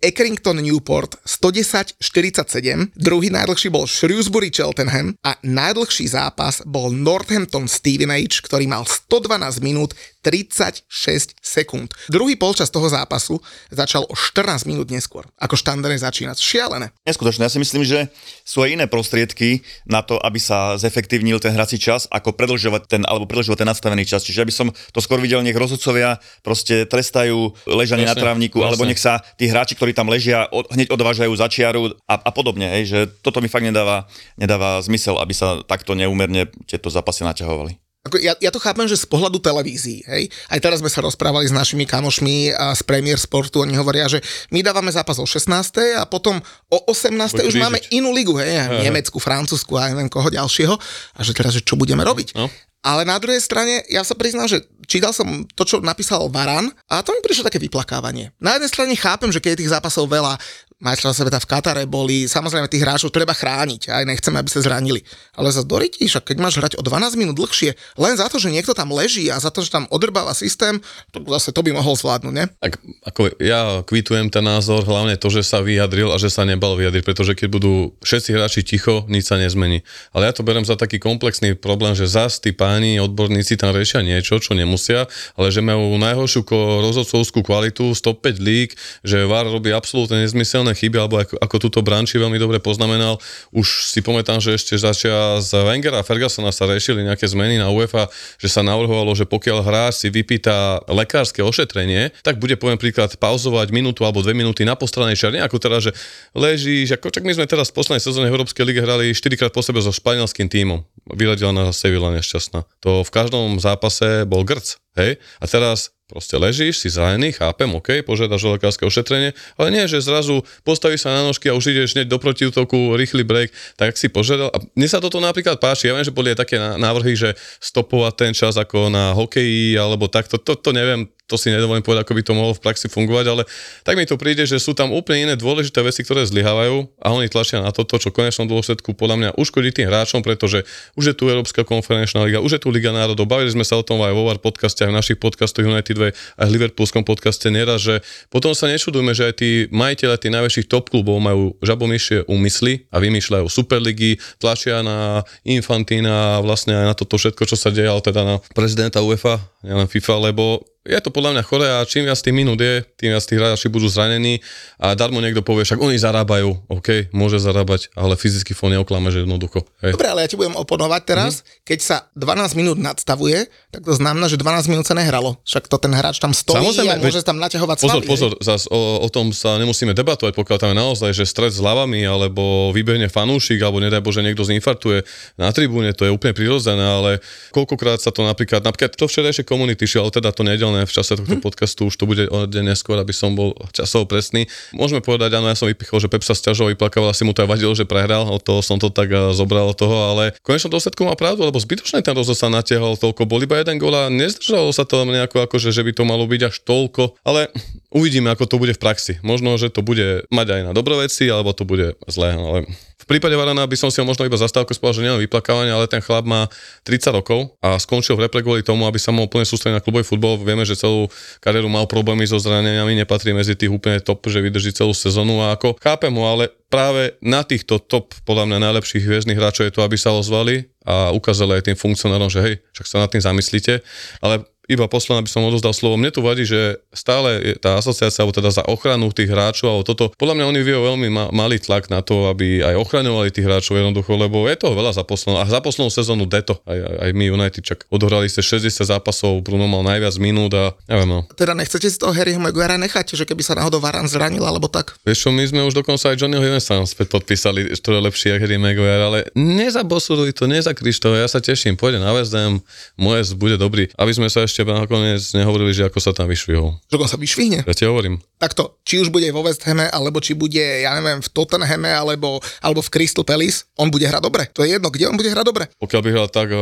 Accrington Newport stodesať štyridsaťsedem, druhý najdlhší bol Shrewsbury Cheltenham a najdlhší zápas bol Northampton Stevenage, ktorý mal stodvanásť minút tridsaťšesť sekúnd. Druhý polčas toho zápasu začal o štrnásť minút neskôr, ako štandardne začína. Šialené. Neskutočné, ja si myslím, že sú aj iné prostriedky na to, aby sa zefektívnil ten hrací čas, ako predĺžovať ten, alebo predĺžovať ten nastavený čas. Čiže ja by som to skôr videl, nech rozhodcovia proste trestajú ležanie jasne, na trávniku, jasne. Alebo nech sa tí hráči, ktorí tam ležia, od, hneď odvážajú za čiaru a, a podobne, hej, že toto mi fakt nedáva, nedáva zmysel, aby sa takto neúmerne tieto zápasy naťahovali. Ja, ja to chápem, že z pohľadu televízií, hej, aj teraz sme sa rozprávali s našimi kamošmi a z Premier Sportu, oni hovoria, že my dávame zápas o šestnástej a potom o osemnástej už máme inú ligu, hej, aj Nemecku, Francúzsku a neviem koho ďalšieho a že teraz, že čo budeme robiť. No. Ale na druhej strane, ja sa priznám, že čítal som to, čo napísal Varane a to mi prišlo také vyplakávanie. Na jednej strane chápem, že keď je tých zápasov veľa, majstrovstvá sveta v Katare boli, samozrejme tých hráčov treba chrániť, aj nechceme, aby sa zranili. Ale zas do ryti, však keď máš hrať o dvanásť minút dlhšie, len za to, že niekto tam leží a za to, že tam odrbáva systém, to zase to by mohol zvládnuť, ne? Tak ako ja kvitujem ten názor, hlavne to, že sa vyjadril a že sa nebal vyjadriť, pretože keď budú všetci hráči ticho, nič sa nezmení. Ale ja to berem za taký komplexný problém, že zas tí páni odborníci tam riešia niečo, čo nemusia, ale že majú najhoršiu rozhodcovskú kvalitu, sto päť líg, že VAR robí absolútne nezmyselné chyby, alebo ako, ako túto Branči veľmi dobre poznamenal. Už si pamätám, že ešte začia z Wengera a Fergusona sa riešili nejaké zmeny na UEFA, že sa navrhovalo, že pokiaľ hráč si vypýta lekárske ošetrenie, tak bude, poviem príklad, pauzovať minútu alebo dve minúty na postranej čiarne, ako teraz, že ležíš, ako čak my sme teraz v poslednej sezóne Európskej ligy hrali štyrikrát po sebe so španielským tímom. Vyradila nás Sevilla nešťastná. To v každom zápase bol Grc, hej? A teraz Proste ležíš, si zranený, chápem, OK, požiadaš o lekárske ošetrenie, ale nie, že zrazu postavíš sa na nožky a už ideš hneď do protiútoku, rýchly break, tak si požiadal. A mne sa toto napríklad páči, ja viem, že boli aj také návrhy, že stopovať ten čas ako na hokeji, alebo takto, to, to neviem, to si nedovolím povedať, ako by to mohlo v praxi fungovať, ale tak mi to príde, že sú tam úplne iné dôležité veci, ktoré zlyhávajú a oni tlačia na toto, čo v konečnom dôsledku podľa mňa uškodí tým hráčom, pretože už je tu Európska konferenčná liga, už je tu Liga národov, bavili sme sa o tom aj vo vé á er podcaste, aj v našich podcastoch United Way, aj v liverpoolskom podcaste neraz, že potom sa nečudujme, že aj tí majiteľe tých najväčších top klubov majú žabomyšie úmysly a vymýšľajú superligy, tlačia na Infantina a vlastne aj na toto všetko, čo sa deje, ale teda na prezidenta UEFA, nielen FIFA, lebo je to podľa mňa chore a čím viac tých minút je, tým viac tých hráči budú zranení a darmo niekto povie, však oni zarábajú, OK, môže zarábať, ale fyzický fón neoklame, že jednoducho. Hej. Dobre, ale ja ti budem oponovať teraz, mm-hmm. keď sa dvanásť minút nadstavuje, tak to znamená, že dvanásť minút sa nehralo, však to ten hráč tam stojí. Samozrejme, a môže tam naťahovať stavy. Pozor, pozor, zas o, o tom sa nemusíme debatovať, pokiaľ tam je naozaj, že stret s hlavami, alebo vybehne fanúšik, alebo nedaj Bože, niekto zinfarktuje na tribúne, to je úplne prirodzené, ale koľkokrát sa to napríklad, napríklad to včerajšie Community Shield, teda to nedelné v čase tohto podcastu, už to bude o deň neskôr, aby som bol časovo presný. Môžeme povedať, áno, ja som vypichol, že Pep sa sťažoval, vyplakával, asi mu to aj vadilo, že prehral, od toho som to tak zobral od toho, ale v konečnom dôsledku má pravdu, lebo zbytočne ten rozhod sa natiahol toľko, bol iba jeden gól a nezdržalo sa to nejako, akože, že by to malo byť až toľko, ale uvidíme, ako to bude v praxi. Možno, že to bude mať aj na dobré veci, alebo to bude zlé, ale v prípade Varana by som si ho možno iba zastávku spovedal, že nie len vyplakávanie, ale ten chlap má tridsať rokov a skončil v repre kvôli tomu, aby sa mohol plne sústrediť na klubový futbal. Vieme, že celú kariéru mal problémy so zraneniami, nepatrí medzi tých úplne top, že vydrží celú sezónu a ako chápem ho, ale práve na týchto top, podľa mňa najlepších hviezdnych hráčov je to, aby sa ozvali a ukázali aj tým funkcionárom, že hej, však sa nad tým zamyslíte, ale iba posledná by som odozdal slovo. Mne tu vadí, že stále tá asociácia, alebo teda za ochranu tých hráčov, alebo toto, podľa mňa oni vie veľmi ma- malý tlak na to, aby aj ochraňovali tých hráčov jednoducho, lebo je toho veľa za poslednú, a za poslednú sezónu deto. Aj, aj my United čak odohrali ste šesťdesiat zápasov, Bruno mal najviac minút a neviem no. Teda nechcete si toho Harryho Maguirea nechať, že keby sa náhodou Varane zranil, alebo tak? Vieš čo, my sme už dokonca aj Johnnyho Henderson späť podpísali, že to je lepší ako Harry Maguire, ale nezabosuluj to, nezakrič to, ja sa teším, pôjde na West Ham, Moyes bude dobrý, aby sme sa ešte nakoniec nehovorili, že ako sa tam vyšvihol. Že on sa vyšvihne? Ja ti hovorím. Takto, či už bude vo West Hame, alebo či bude, ja neviem, v Tottenhame, alebo, alebo v Crystal Palace, on bude hrať dobre. To je jedno, kde on bude hrať dobre. Pokiaľ by hral tak,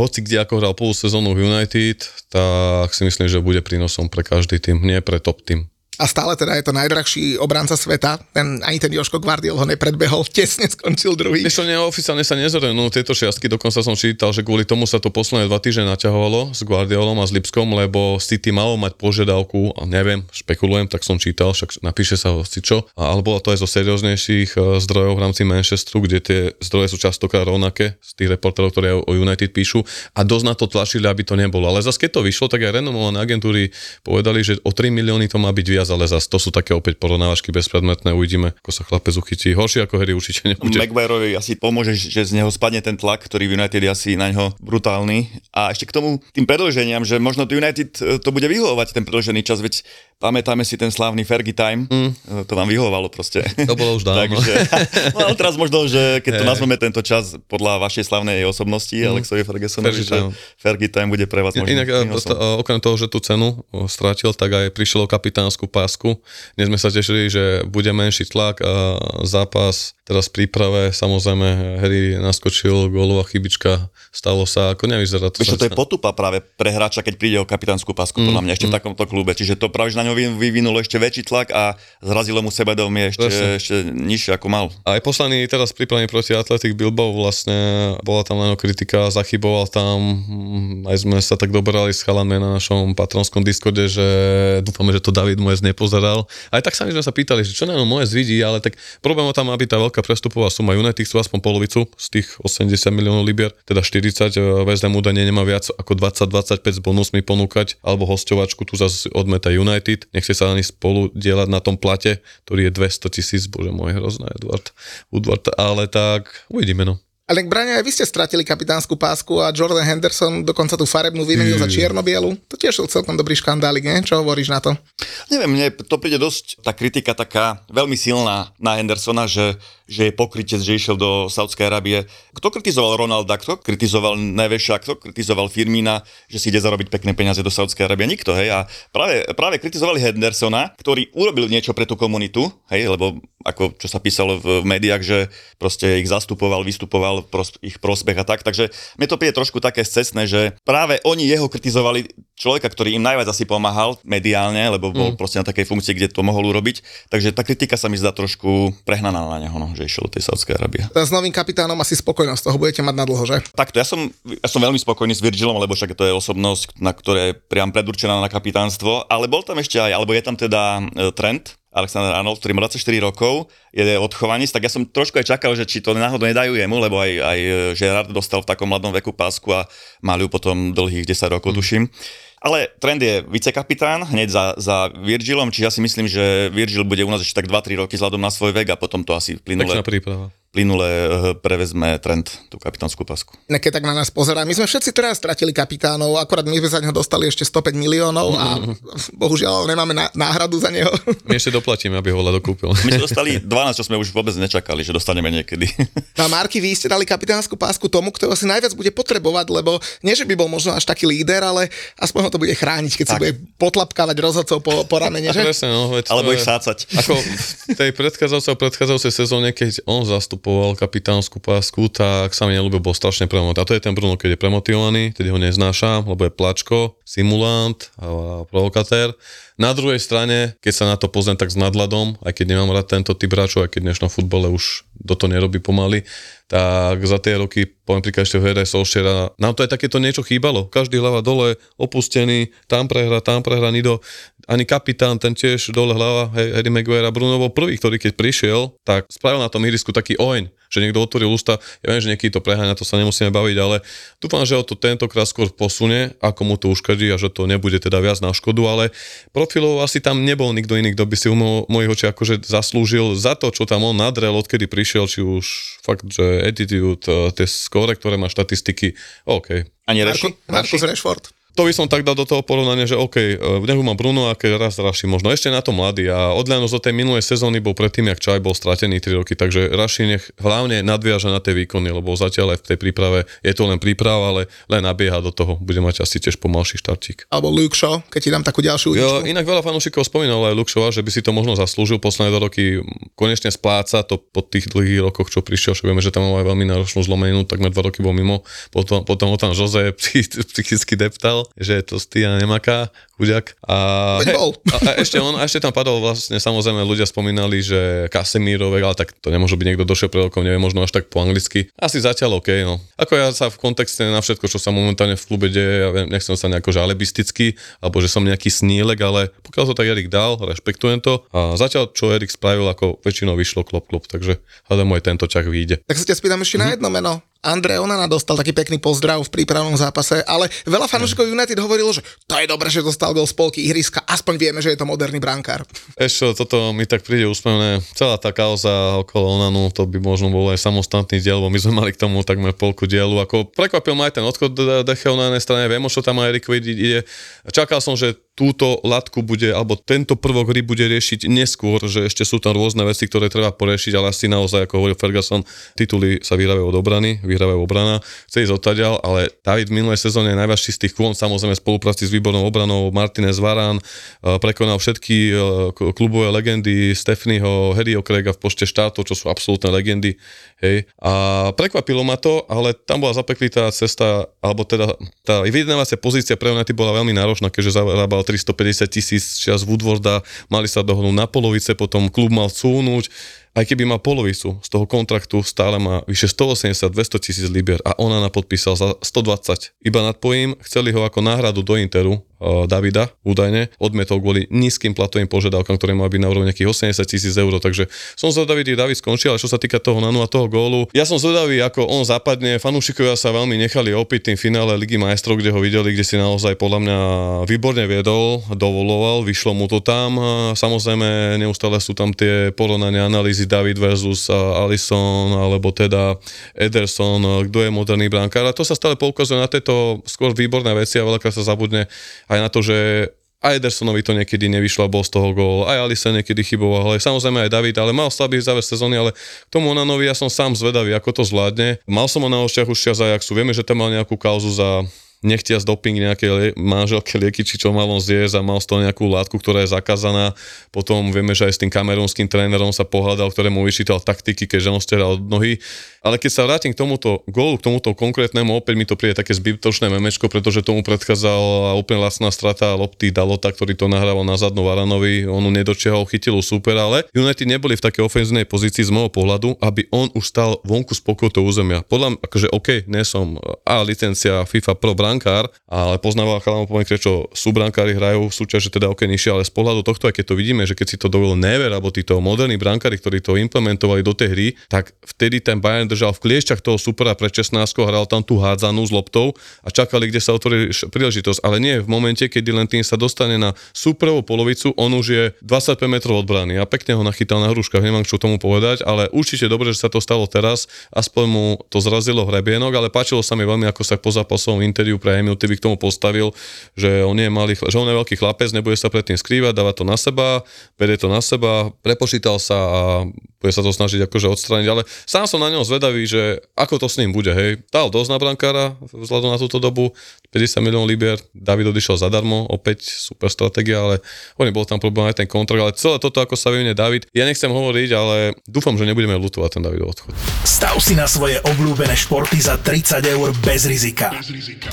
hoci kde ako hral pol sezónu v United, tak si myslím, že bude prínosom pre každý tým, nie pre top tým. A stále teda je to najdrahší obranca sveta. Ten, ani ten Joško Gvardiol ho nepredbehol, tesne skončil druhý. Ešte neoficiálne sa nezornú tieto šiastky, dokonca som čítal, že kvôli tomu sa to posledné dva týždne naťahovalo s Guardiolom a s Lipskom, lebo City malo mať požiadavku, a neviem, špekulujem, tak som čítal, však napíše sa hocičo, alebo to aj zo serióznejších zdrojov v rámci Manchesteru, kde tie zdroje sú častokrát rovnaké, z tých reportérov, ktorí o United píšu, a dosť na to tlačili, aby to nebolo. Ale zase keď to vyšlo, tak aj renomované agentúry povedali, že o tri milióny to má byť viac. Ale zase to sú také opäť porovnávačky bezpredmetné, uvidíme, ako sa chlapec uchytí. Horšie ako Harry určite nebude. Maguireovi asi pomôže, že z neho spadne ten tlak, ktorý v United je asi na ňo brutálny. A ešte k tomu tým predĺženiam, že možno United to bude vyhovovať ten predĺžený čas, veď pamätáme si ten slávny Fergie time, mm. to vám vyhovovalo proste. To bolo už dávno. Takže, no ale teraz možno, že keď to hey. nazveme tento čas podľa vašej slavnej osobnosti, mm. Alexovi Fergusonovi, Fergie, že Fergie time bude pre vás možno. Inak proste, okrem toho, že tú cenu strátil, tak aj prišiel o kapitánsku pásku. Dnes sme sa tešili, že bude menší tlak a zápas teraz v príprave, samozrejme Harry naskočil, gólová chybička, stalo sa, ako nevyzerá to. Víš, to je potupa práve pre hráča, keď príde o kapitánsku pásku, podľa mňa, ešte mm. v takomto klube. Čiže to práve na ňo vyvinulo ešte väčší tlak a zrazilo mu sebavedomie ešte, ešte nižšie ako mal. A aj poslaný teraz v príprave proti Athletic Bilbao vlastne, bola tam len kritika, zachyboval tam, aj sme sa tak dobrali s chalanmi na našom patronskom Discorde, že dúfame, že to David Moyes nepozeral. Aj tak sami sme sa pýtali, že čo na ňom Moyes vidí, ale tak problém tam, aby tá veľká prestupová suma United chcú aspoň polovicu z tých osemdesiat miliónov libier, teda štyridsať, West Ham údajne nemá viac ako dvadsať dvadsaťpäť s bonusmi ponúkať, alebo hosťovačku tu zase odmeta United. Nechce sa ani spolu dielať na tom plate, ktorý je dvesto tisíc, bože môj, hrozná Edward, Edward, ale tak uvidíme no. Ale tak Braňa, aj vy ste stratili kapitánsku pásku a Jordan Henderson dokonca tú farebnú vymenil za čierno-bielu. To tiež je celkom dobrý škandálik, nie? Čo hovoríš na to? Neviem, mne to príde dosť, tá kritika taká veľmi silná na Hendersona, že že je pokrytec, že išiel do Saudskej Arábie. Kto kritizoval Ronalda, kto kritizoval Nevesa, kto kritizoval Firmina, že si ide zarobiť pekné peniaze do Saudskej Arábie? Nikto, hej. A práve, práve kritizovali Hendersona, ktorý urobil niečo pre tú komunitu, hej, lebo ako čo sa písalo v médiách, že proste ich zastupoval, vystupoval pros- ich prospech a tak. Takže mne to príde trošku také scestné, že práve oni jeho kritizovali, človeka, ktorý im najviac asi pomáhal mediálne, lebo bol mm. proste na takej funkcii, kde to mohol urobiť. Takže tá kritika sa mi zdá trošku prehnaná na neho, no, že išiel do tej Saudskej Arábie. S novým kapitánom asi spokojnosť, toho budete mať na dlho, že? Takto, ja som, ja som veľmi spokojný s Virgilom, lebo však to je osobnosť, na ktoré je priam predurčená na kapitánstvo, ale bol tam ešte aj, alebo je tam teda e, Trent, Alexander Arnold, ktorý má dvadsaťštyri rokov, je odchovaný, tak ja som trošku aj čakal, že či to náhodou nedajú jemu, lebo aj, aj Gerard dostal v takom mladom veku pásku a mal ju potom dlhých desať rokov, mm. tuším. Ale Trend je vicekapitán hneď za, za Virgilom, čiže ja si myslím, že Virgil bude u nás ešte tak dva tri roky vzhľadom na svoj vek a potom to asi plynule, plynule prevezme Trend tú kapitánsku pasku. Neke tak na nás pozerá. My sme všetci teraz stratili kapitánov, akurát my sme za neho dostali ešte stopäť miliónov a bohužiaľ nemáme na, náhradu za neho. My ešte doplatíme, aby ho Lado kúpil. My sme dostali dvanásť, čo sme už vôbec nečakali, že dostaneme niekedy. Na Marky, vy ste dali kapitánsku pásku tomu, ktorého si najviac bude potrebovať, lebo nie, že by bol možno až taký líder, ale aspoň to bude chrániť, keď tak sa bude potlapkávať rozhodcov po, po ramene, že? Presne, no, veď alebo ich sácať. Ako v tej predchádzajúcej a predchádzajúcej sezóne, keď on zastupoval kapitánsku pásku, tak sa mi neľúbil, bol strašne premotovaný. A to je ten Bruno, keď je premotivovaný, tedy ho neznášam, lebo je plačko, simulant a provokatér. Na druhej strane, keď sa na to pozriem tak s nadhľadom, aj keď nemám rád tento typ hráčov, aj keď v dnešnom futbale už do to nerobí pomaly, tak za tie roky, poviem príklad ešte v hre Solskjaera, nám to aj takéto niečo chýbalo. Každý hlava dole, opustený, tam prehra, tam prehra, nido, ani kapitán, ten tiež dole hlava, Harry Maguire, Bruno bol prvý, ktorý keď prišiel, tak spravil na tom ihrisku taký oheň, že niekto otvoril ústa, ja viem, že nieký to prehráňa, to sa nemusíme baviť, ale dúfam, že ho to tentokrát skôr posune, ako mu to uškodí a že to nebude teda viac na škodu, ale profilov asi tam nebol nikto iný, kto by si u mojich očí akože zaslúžil za to, čo tam on nadrel, odkedy prišiel, či už fakt, že attitude, tie skóre, ktoré má štatistiky, OK. Ani Raši? Marcus Rashford. To by som tak dal do toho porovnania, že OK, nech má Bruno a keď raz Raši, možno ešte na to mladý a odľanosť do tej minulej sezóny bol predtým, jak Čaj bol stratený tri roky, takže Raši nech hlavne nadviaža na tie výkony, lebo zatiaľ aj v tej príprave je to len príprava, ale len nabieha do toho, bude mať asi tiež pomalší štartík. Alebo Luke Shaw, keď ti dám takú ďalšiu udičku. Jo, inak veľa fanúšikov spomínalo aj Luke Shaw, že by si to možno zaslúžil, posledné roky konečne spláca to po tých dlhých rokoch, čo prišiel, že vieme, že tam mal aj veľmi náročnú zlomeninu, takmer dva roky bol mimo, potom potom ho tam Jose psychicky deptal, že to stýna nemaká, chuďak. A, hej, a, a ešte on, a ešte tam padol vlastne, samozrejme, ľudia spomínali, že Kasemírovek, ale tak to nemôže byť niekto došiel pre rokom, neviem, možno až tak po anglicky. Asi zatiaľ OK, no. Ako ja sa v kontexte na všetko, čo sa momentálne v klube deje, ja nechcem sa nejako žalebistický, alebo že som nejaký snílek, ale pokiaľ to tak Erik dal, rešpektujem to. A zatiaľ, čo Erik spravil, ako väčšinou vyšlo klop klop, takže hádam aj tento ťah vyjde. Tak sa ťa spýtam ešte na jedno meno. Andre Onana dostal taký pekný pozdrav v prípravnom zápase, ale veľa fanúšikov United hovorilo, že to je dobré, že dostal gól z polky ihriska, aspoň vieme, že je to moderný brankár. Ešte toto mi tak príde úsmevné. Celá tá kauza okolo Onanu, to by možno bol aj samostatný diel, bo my sme mali k tomu takmer polku dielu. Ako prekvapil ma aj ten odchod De Gea na jednej strane, viem, čo tam aj Erik ide. Čakal som, že túto latku bude, alebo tento prvok hry bude riešiť neskôr, že ešte sú tam rôzne veci, ktoré treba poriešiť, ale asi naozaj, ako hovoril Ferguson, tituly sa vyhrávajú od obrany, vyhrávajú obrana, chce ísť odtiaľ, ale David v minulej sezóne je najväčší z tých kvôl, samozrejme spolupráci s výbornou obranou, Martinez Varane, prekonal všetky klubové legendy, Stefanyho, Harryho Craiga v počte štátov, čo sú absolútne legendy, hej. A prekvapilo ma to, ale tam bola zapeklitá cesta, alebo teda tá vyjednávacia pozícia pre United bola veľmi náročná, keďže zarábal tristopäťdesiat tisíc čas Woodwarda, mali sa dohodnúť na polovice, potom klub mal cúnuť. Aj keby má polovicu z toho kontraktu, stále má vyše stoosemdesiat dvesto tisíc libier a Onana podpísal za stodvadsať. Iba nad pojím, chceli ho ako náhradu do Interu, uh, Davida, údajne, odmietol kvôli nízkym platovým požiadavkám, ktoré má byť na úrovni nejakých osemdesiat tisíc eur. Takže som zvedavý, kde David skončil, ale čo sa týka toho Nanu a toho gólu, ja som zvedavý, ako on zapadne. Fanúšikovia sa veľmi nechali opiť tým finále Ligy majstrov, kde ho videli, kde si naozaj podľa mňa výborne viedol, dovoloval, vyšlo mu to tam. Samozrejme, neustále sú tam tie porovnania, analýzy David versus Alisson alebo teda Ederson, kto je moderný brankár. A to sa stále poukazuje na tieto skôr výborné veci a veľakrát sa zabudne aj na to, že A Edersonovi to niekedy nevyšlo a bol z toho gól. Aj Alisa niekedy chyboval, ale samozrejme aj David, ale mal slabý záver sezóny, ale k tomu Onanovi ja som sám zvedavý, ako to zvládne. Mal som ho na očiach už čas Ajaxu. Vieme, že tam mal nejakú kauzu za nechtiac doping nejaké lie, manželke lieky, či čo mal on zjesť a mal z toho nejakú látku, ktorá je zakázaná. Potom vieme, že aj s tým kamerunským trénerom sa pohádal, ktorému vyčítal taktiky, keďže on stieral od nohy. Ale keď sa vrátim k tomuto gólu, k tomuto konkrétnemu, opäť mi to príde také zbytočné memečko, pretože tomu predchádzala úplne vlastná strata lopty Dalota, ktorý to nahrával na zadnú Varanovi, on ju nedočiahol, chytil ju super, ale United neboli v takej ofenzívnej pozícii z môjho pohľadu, aby on už stal vonku z pokrytého územia. Podľa mňa, akože OK, nie som a licencia FIFA Pro brankár, ale poznával chalám po čo sú brankári hrajú v súťaže teda OK nižšie, ale z pohľadu tohto, aj keď to vidíme, že keď si to dovolil Never alebo títo moderní brankári, ktorí to implementovali do tej hry, tak vtedy ten Bayern držal v kliešťach toho supera pred šestnástkou, hral tam tú hádzanú s loptou a čakali, kde sa otvorí príležitosť, ale nie v momente, keď len tým sa dostane na súpravú polovicu, on už je dvadsaťpäť metrov od brány a pekne ho nachytal na hruškách, nemám čo tomu povedať, ale určite dobre, že sa to stalo teraz, aspoň mu to zrazilo hrebienok, ale páčilo sa mi veľmi, ako sa po zápasovom interviu pre Hamilty by k tomu postavil, že on je malý, že on je veľký chlapec, nebude sa predtým skrývať, dáva to na seba, berie to na seba, prepočítal sa a bude sa to snažiť akože odstrániť, ale sám som na ňom zvedavý, že ako to s ním bude, hej. Dal dosť na brankára vzhľadom na túto dobu, päťdesiat miliónov libier, David odišiel zadarmo, opäť super stratégia, ale on bol tam problém aj ten kontrakt, ale celé toto, ako sa vyvinie David, ja nechcem hovoriť, ale dúfam, že nebudeme ľutovať ten Davidov odchod. Stav si na svoje obľúbené športy za tridsať eur bez rizika. Bez rizika.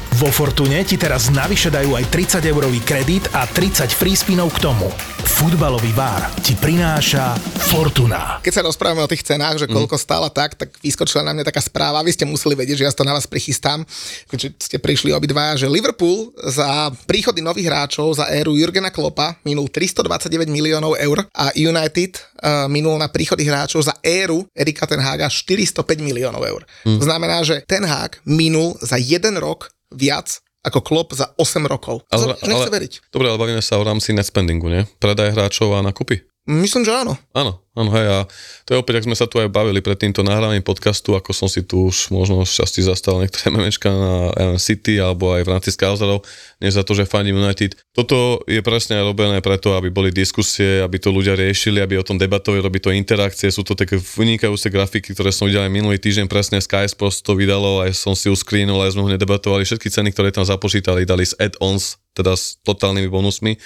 Vo Fortune ti teraz navyše dajú aj tridsať eurový kredit a tridsať free spinov k tomu. Futbalový bar ti prináša Fortuna. Keď sa rozprávame o tých cenách, že koľko stála tak, tak vyskočila na mňa taká správa. Vy ste museli vedieť, že ja to na vás prichystám. Keď ste prišli obidvaja, že Liverpool za príchody nových hráčov za éru Jürgena Kloppa minul tristodvadsaťdeväť miliónov eur a United uh, minul na príchody hráčov za éru Erika ten Haga štyristopäť miliónov eur. Mm. To znamená, že ten Hag minul za jeden rok viac ako Klopp za osem rokov. Ale, nechce ale, veriť. Dobre, ale bavíme sa o rámci net spendingu, nie? Predaj hráčov a nakupy. Myslím, že áno. Áno, áno, hej, a to je opäť, ak sme sa tu aj bavili pred týmto nahrávaním podcastu, ako som si tu už možno z časti zastal niektoré memečka na City alebo aj v rámci Scousarov, nie za to, že fandím United. Toto je presne robené preto, aby boli diskusie, aby to ľudia riešili, aby o tom debatovali, robí to interakcie, sú to také vynikajúce grafiky, ktoré som videl aj minulý týždeň, presne Sky Sports to vydalo, aj som si ju screenol, aj sme ho nedebatovali, všetky ceny, ktoré tam započítali, dali s add-ons, teda s totálnymi bonusmi.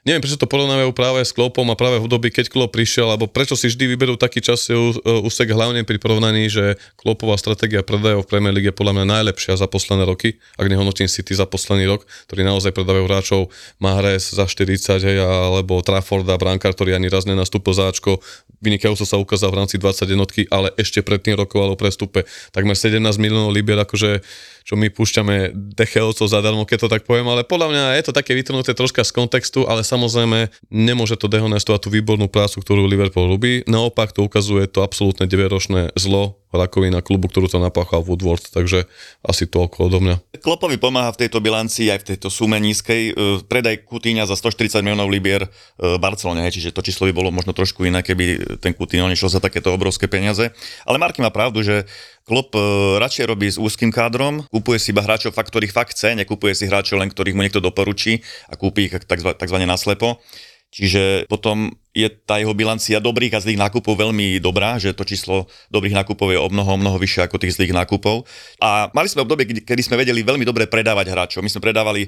Neviem, prečo to porovnávajú práve s Kloppom a práve v dobe, keď Klopp prišiel, alebo prečo si vždy vyberú taký časový úsek, hlavne pri porovnaní, že Kloppová stratégia predajov v Premier League je podľa mňa najlepšia za posledné roky, ak nehodnotím City za posledný rok, ktorí naozaj predávajú hráčov Mahrez za štyridsať, hej, alebo Trafforda, brankár, ktorý ani raz nenastúpil za áčko, vynikajúco sa ukázal v rámci dvadsaťjednotky, ale ešte predtým rokoval o prestupe takmer sedemnásť miliónov libier, akože čo my púšťame Dechelcov zadarmo, keď to tak poviem, ale podľa mňa je to také vytrhnuté troška z kontextu, ale samozrejme nemôže to dehonestovať tú výbornú prácu, ktorú Liverpool robí. Naopak to ukazuje to absolútne deväťročné zlo, rakovina klubu, ktorú to napáchal Woodward, takže asi toľko odo mňa. Kloppovi pomáha v tejto bilancii aj v tejto sume nízkej. Predaj Coutinha za stoštyridsať miliónov libier Barcelone, hej, čiže to číslo by bolo možno trošku iné, keby ten Coutinho nešiel za takéto obrovské peniaze. Ale Marky má pravdu, že Klopp radšej robí s úzkým kádrom, kupuje si iba hráčov, ktorých fakt chce, nekupuje si hráčov len, ktorých mu niekto doporučí a kúpi ich takzvané naslepo. Čiže potom je tá jeho bilancia dobrých a zlých nákupov veľmi dobrá, že to číslo dobrých nákupov je o mnoho, mnoho vyššie ako tých zlých nákupov. A mali sme obdobie, kedy sme vedeli veľmi dobre predávať hráčov. My sme predávali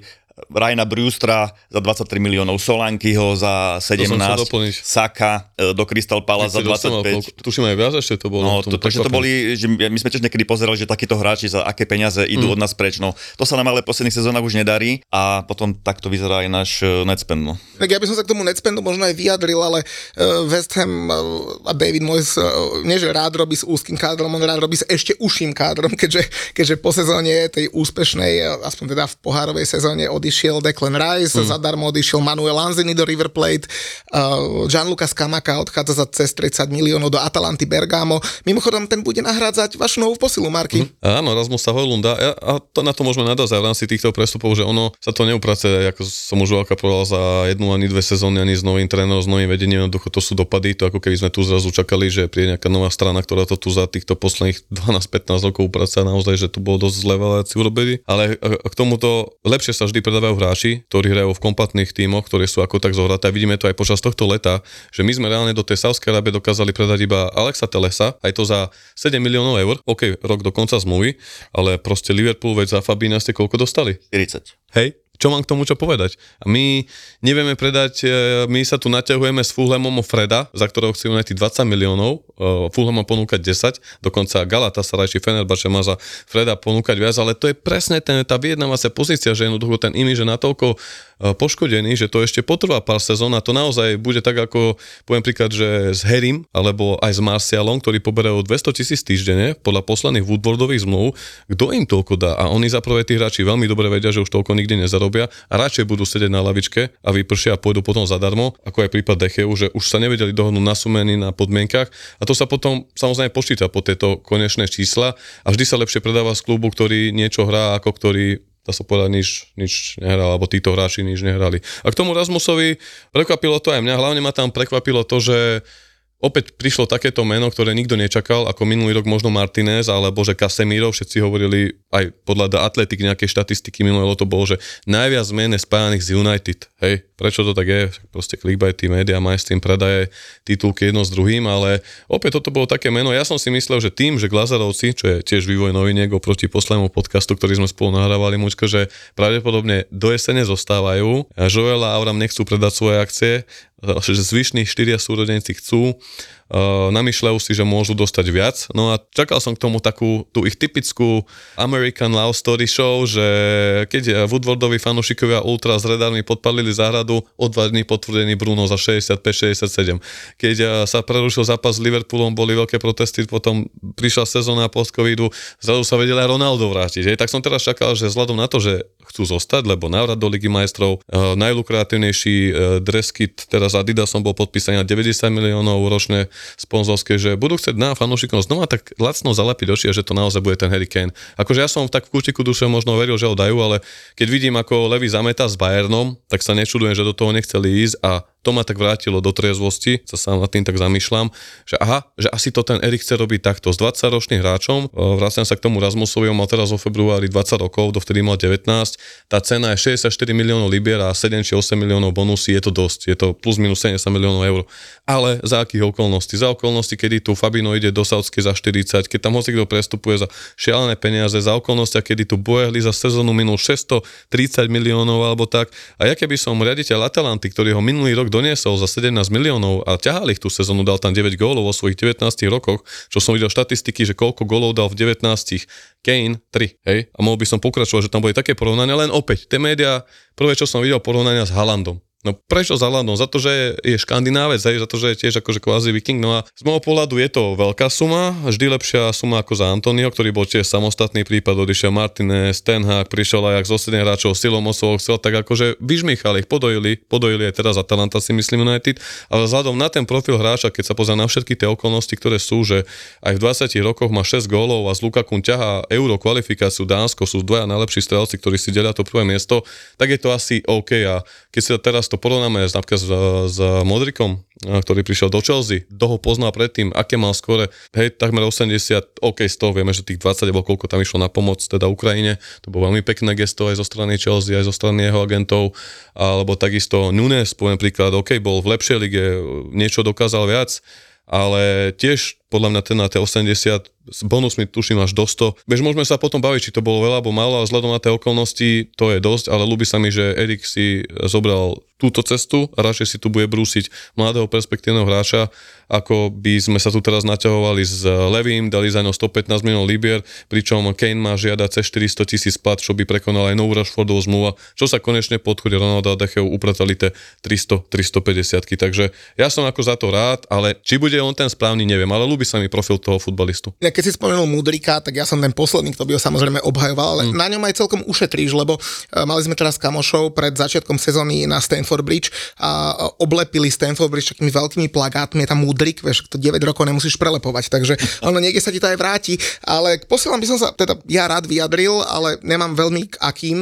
Ryana Brewstera za dvadsaťtri miliónov, Solankyho za sedemnásť, Saka do Crystal Palace za dvadsaťpäť. Tuším aj viac, ešte to bolo. No, to, takže to boli, že my sme tiež niekedy pozerali, že takíto hráči za aké peniaze idú mm. od nás preč. No, to sa nám ale v posledných sezónach už nedarí a potom takto vyzerá aj náš netspend. No. Tak ja by som sa k tomu netspendu možno aj vyjadril, ale West Ham a David Moyes nie že rád robí s úzkým kádrom, on rád robí s ešte uším kádrom, keďže, keďže po sezóne tej úspešnej, aspoň teda v pohárovej sezóne, odišiel Declan Rice, mm. zadarmo odišiel Manuel Lanzini do River Plate, Gianluca Scamacca odchádza za cez tridsať miliónov do Atalanty Bergamo. Mimochodom, ten bude nahrádzať vašu novú posilu, Marky. Mm. Áno, Rasmusa Hojlunda, a to, na to môžeme nadať v rámci týchto prestupov, že ono sa to neuprace, ako som už veľká povedal, za jednu ani dve sezóny, ani s novým trénerom, s novým vedením. vedenie, jednoducho to sú dopady, to ako keby sme tu zrazu čakali, že príde nejaká nová strana, ktorá to tu za týchto posledných dvanásť pätnásť rokov upraca, naozaj, že tu bolo dosť zle veľaci urobili, ale k tomuto lepšie sa vždy predávajú hráči, ktorí hrajú v kompaktných tímoch, ktoré sú ako tak zohraté. Vidíme to aj počas tohto leta, že my sme reálne do tej Saudskej Arábie dokázali predať iba Alexa Telesa, aj to za sedem miliónov eur, OK, rok do konca zmluvy, ale proste Liverpool veď za Fabina ste koľko dostali? štyridsať. Hej. Čo mám k tomu čo povedať? My nevieme predať, my sa tu naťahujeme s Fulhamom o Freda, za ktorého chcú United dvadsať miliónov, Fulham má ponúkať desať, dokonca Galatasaray či Fenerbahce má za Freda ponúkať viac, ale to je presne ten, tá vyjednávacia pozícia, že jednoducho ten imidž je natoľko poškodený, že to ešte potrvá pár sezón a to naozaj bude tak, ako poviem príklad, že s Harrym alebo aj s Marcialom, ktorí poberajú dvesto tisíc týždenne podľa posledných Woodwardových zmluv, kto im toľko dá a oni za prvé tí hráči veľmi dobre vedia, že už toľko nikdy nezarobia a radšej budú sedieť na lavičke a vypršia a pôjdu potom zadarmo, ako aj prípad De Geu, že už sa nevedeli dohodnúť na sume ani na podmienkach a to sa potom samozrejme počíta po tieto konečné čísla a vždy sa lepšie predáva z klubu, ktorý niečo hrá, ako ktorý dá sa povedať, nič, nič nehral, alebo títo hráči nič nehrali. A k tomu Rasmusovi prekvapilo to aj mňa, hlavne ma tam prekvapilo to, že opäť prišlo takéto meno, ktoré nikto nečakal, ako minulý rok možno Martinez, alebo že Casemiro, všetci hovorili aj podľa The Athletic nejakej štatistiky minulého to bolo, že najviac mene spájaných z United. Hej, prečo to tak je? Proste clickbaity, média majú s tým predaje titulky jedno s druhým, ale opäť toto bolo také meno. Ja som si myslel, že tým, že Glazerovci, čo je tiež vývoj noviniek oproti poslednému podcastu, ktorý sme spolu nahrávali, Mučko, že pravdepodobne do jesene zostávajú. Joel a Avram nechcú predať svoje akcie, že zvyšných štyria súrodenci chcú, uh, namýšľajú si, že môžu dostať viac. No a čakal som k tomu takú tú ich typickú American Love Story show, že keď Woodwardovi fanúšikovia ultra s redármi podpalili záhradu, o dva dní potvrdený Bruno za šesťdesiatpäť šesťdesiatsedem. Keď uh, sa prerušil zápas s Liverpoolom, boli veľké protesty, potom prišla sezóna post-covidu, zrazu sa vedel aj Ronaldo vrátiť. Hej. Tak som teraz čakal, že vzhľadom na to, že chcú zostať, lebo návrat do Ligy majstrov, uh, najlukratívnejší uh, dress kit teraz za Adidasom bol podpísaný na deväťdesiat miliónov ročné sponzorské, že budú chcieť na fanúšikom znova tak lacno zalepiť oči, že to naozaj bude ten Harry Kane. Akože ja som tak v kútiku duše možno veril, že ho dajú, ale keď vidím, ako Levy zametá s Bayernom, tak sa nečudujem, že do toho nechceli ísť a to ma tak vrátilo do triezvosti, sa sám nad tým tak zamýšľam, že aha, že asi to ten Erik chce robiť takto s dvadsaťročným hráčom. Vraciam sa k tomu Rasmusovi, on mal teraz vo februári dvadsať rokov, dovtedy mal devätnásť. Tá cena je šesťdesiatštyri miliónov libier a sedem či osem miliónov bonusy, je to dosť, je to plus minus sedemdesiat miliónov eur. Ale za akých okolností? Za okolnosti, kedy tu Fabino ide do Saudskej za štyridsať, keď tam hocikto prestupuje za šialené peniaze, za okolnosti, kedy tu Boehly za sezónu minul šesťstotridsať miliónov alebo tak. A ja keby som riaditeľ Atalanty, ktorý ho minulý rok doniesol za sedemnásť miliónov a ťahal ich tú sezónu, dal tam deväť gólov vo svojich devätnástich rokoch, čo som videl štatistiky, že koľko gólov dal v devätnástich, Kane tri, hej? A mohol by som pokračovať, že tam boli také porovnania, len opäť, tie médiá, prvé, čo som videl, porovnania s Haalandom. No prečo za Haalandom? Za to, že je škandinávec, za to, že je tiež akože kvázi viking. No a z môjho pohľadu je to veľká suma, vždy lepšia suma ako za Antonio, ktorý bol tiež samostatný prípad, odišiel Martinez, Ten Hag, prišiel Ajax so sedem hráčov, silou mocou chcel, tak akože vyžmýchali ich, podojili, podojili aj teraz Atalanta, si myslím United, ale vzhľadom na ten profil hráča, keď sa pozrá na všetky tie okolnosti, ktoré sú, že aj v dvadsiatich rokoch má šesť gólov a z Lukaku ťahá euro kvalifikáciu, Dánsko sú dvaja najlepší strelci, ktorí si delia to prvé miesto, tak je to asi OK. A keď sa teraz to porovnáme s, napríklad s, s Modrikom, ktorý prišiel do Chelsea, kto ho poznal predtým, aké mal skore, hej, takmer osemdesiat, OK, sto, vieme, že tých dvadsať, alebo koľko tam išlo na pomoc, teda Ukrajine, to bolo veľmi pekné gesto aj zo strany Chelsea, aj zo strany jeho agentov, alebo takisto Nunes, poviem príklad, OK, bol v lepšej lige, niečo dokázal viac, ale tiež podľa mňa ten na tie osemdesiat s bonusmi tuším až do sto. Bež môžeme sa potom baviť, či to bolo veľa alebo málo, a vzhľadom na tie okolnosti to je dosť, ale ľúbi sa mi, že Erik si zobral túto cestu a radšej si tu bude brúsiť mladého perspektívneho hráča, ako by sme sa tu teraz naťahovali s Levým, dali za ňo stopätnásť miliónov libier, pričom Kane má žiadať cez štyristo tisíc plat, čo by prekonal aj novú Rashfordovú zmluva, čo sa konečne po odchode Ronalda a De Geu upratali tie tristo tristopäťdesiat. Takže ja som ako za to rád, ale či bude on ten správny, neviem, ale ľúbi Ľúbi sa mi profil toho futbalistu. Ja keď si spomenul Mudrika, tak ja som ten posledný, kto by ho samozrejme obhajoval, ale mm. na ňom aj celkom ušetríš, lebo mali sme teraz kamošov pred začiatkom sezóny na Stamford Bridge a oblepili Stamford Bridge takými veľkými plagátmi, je tam Mudrik, vieš, to deväť rokov nemusíš prelepovať, takže ono niekde sa ti to aj vráti, ale k posielam by som sa teda ja rád vyjadril, ale nemám veľmi k akým.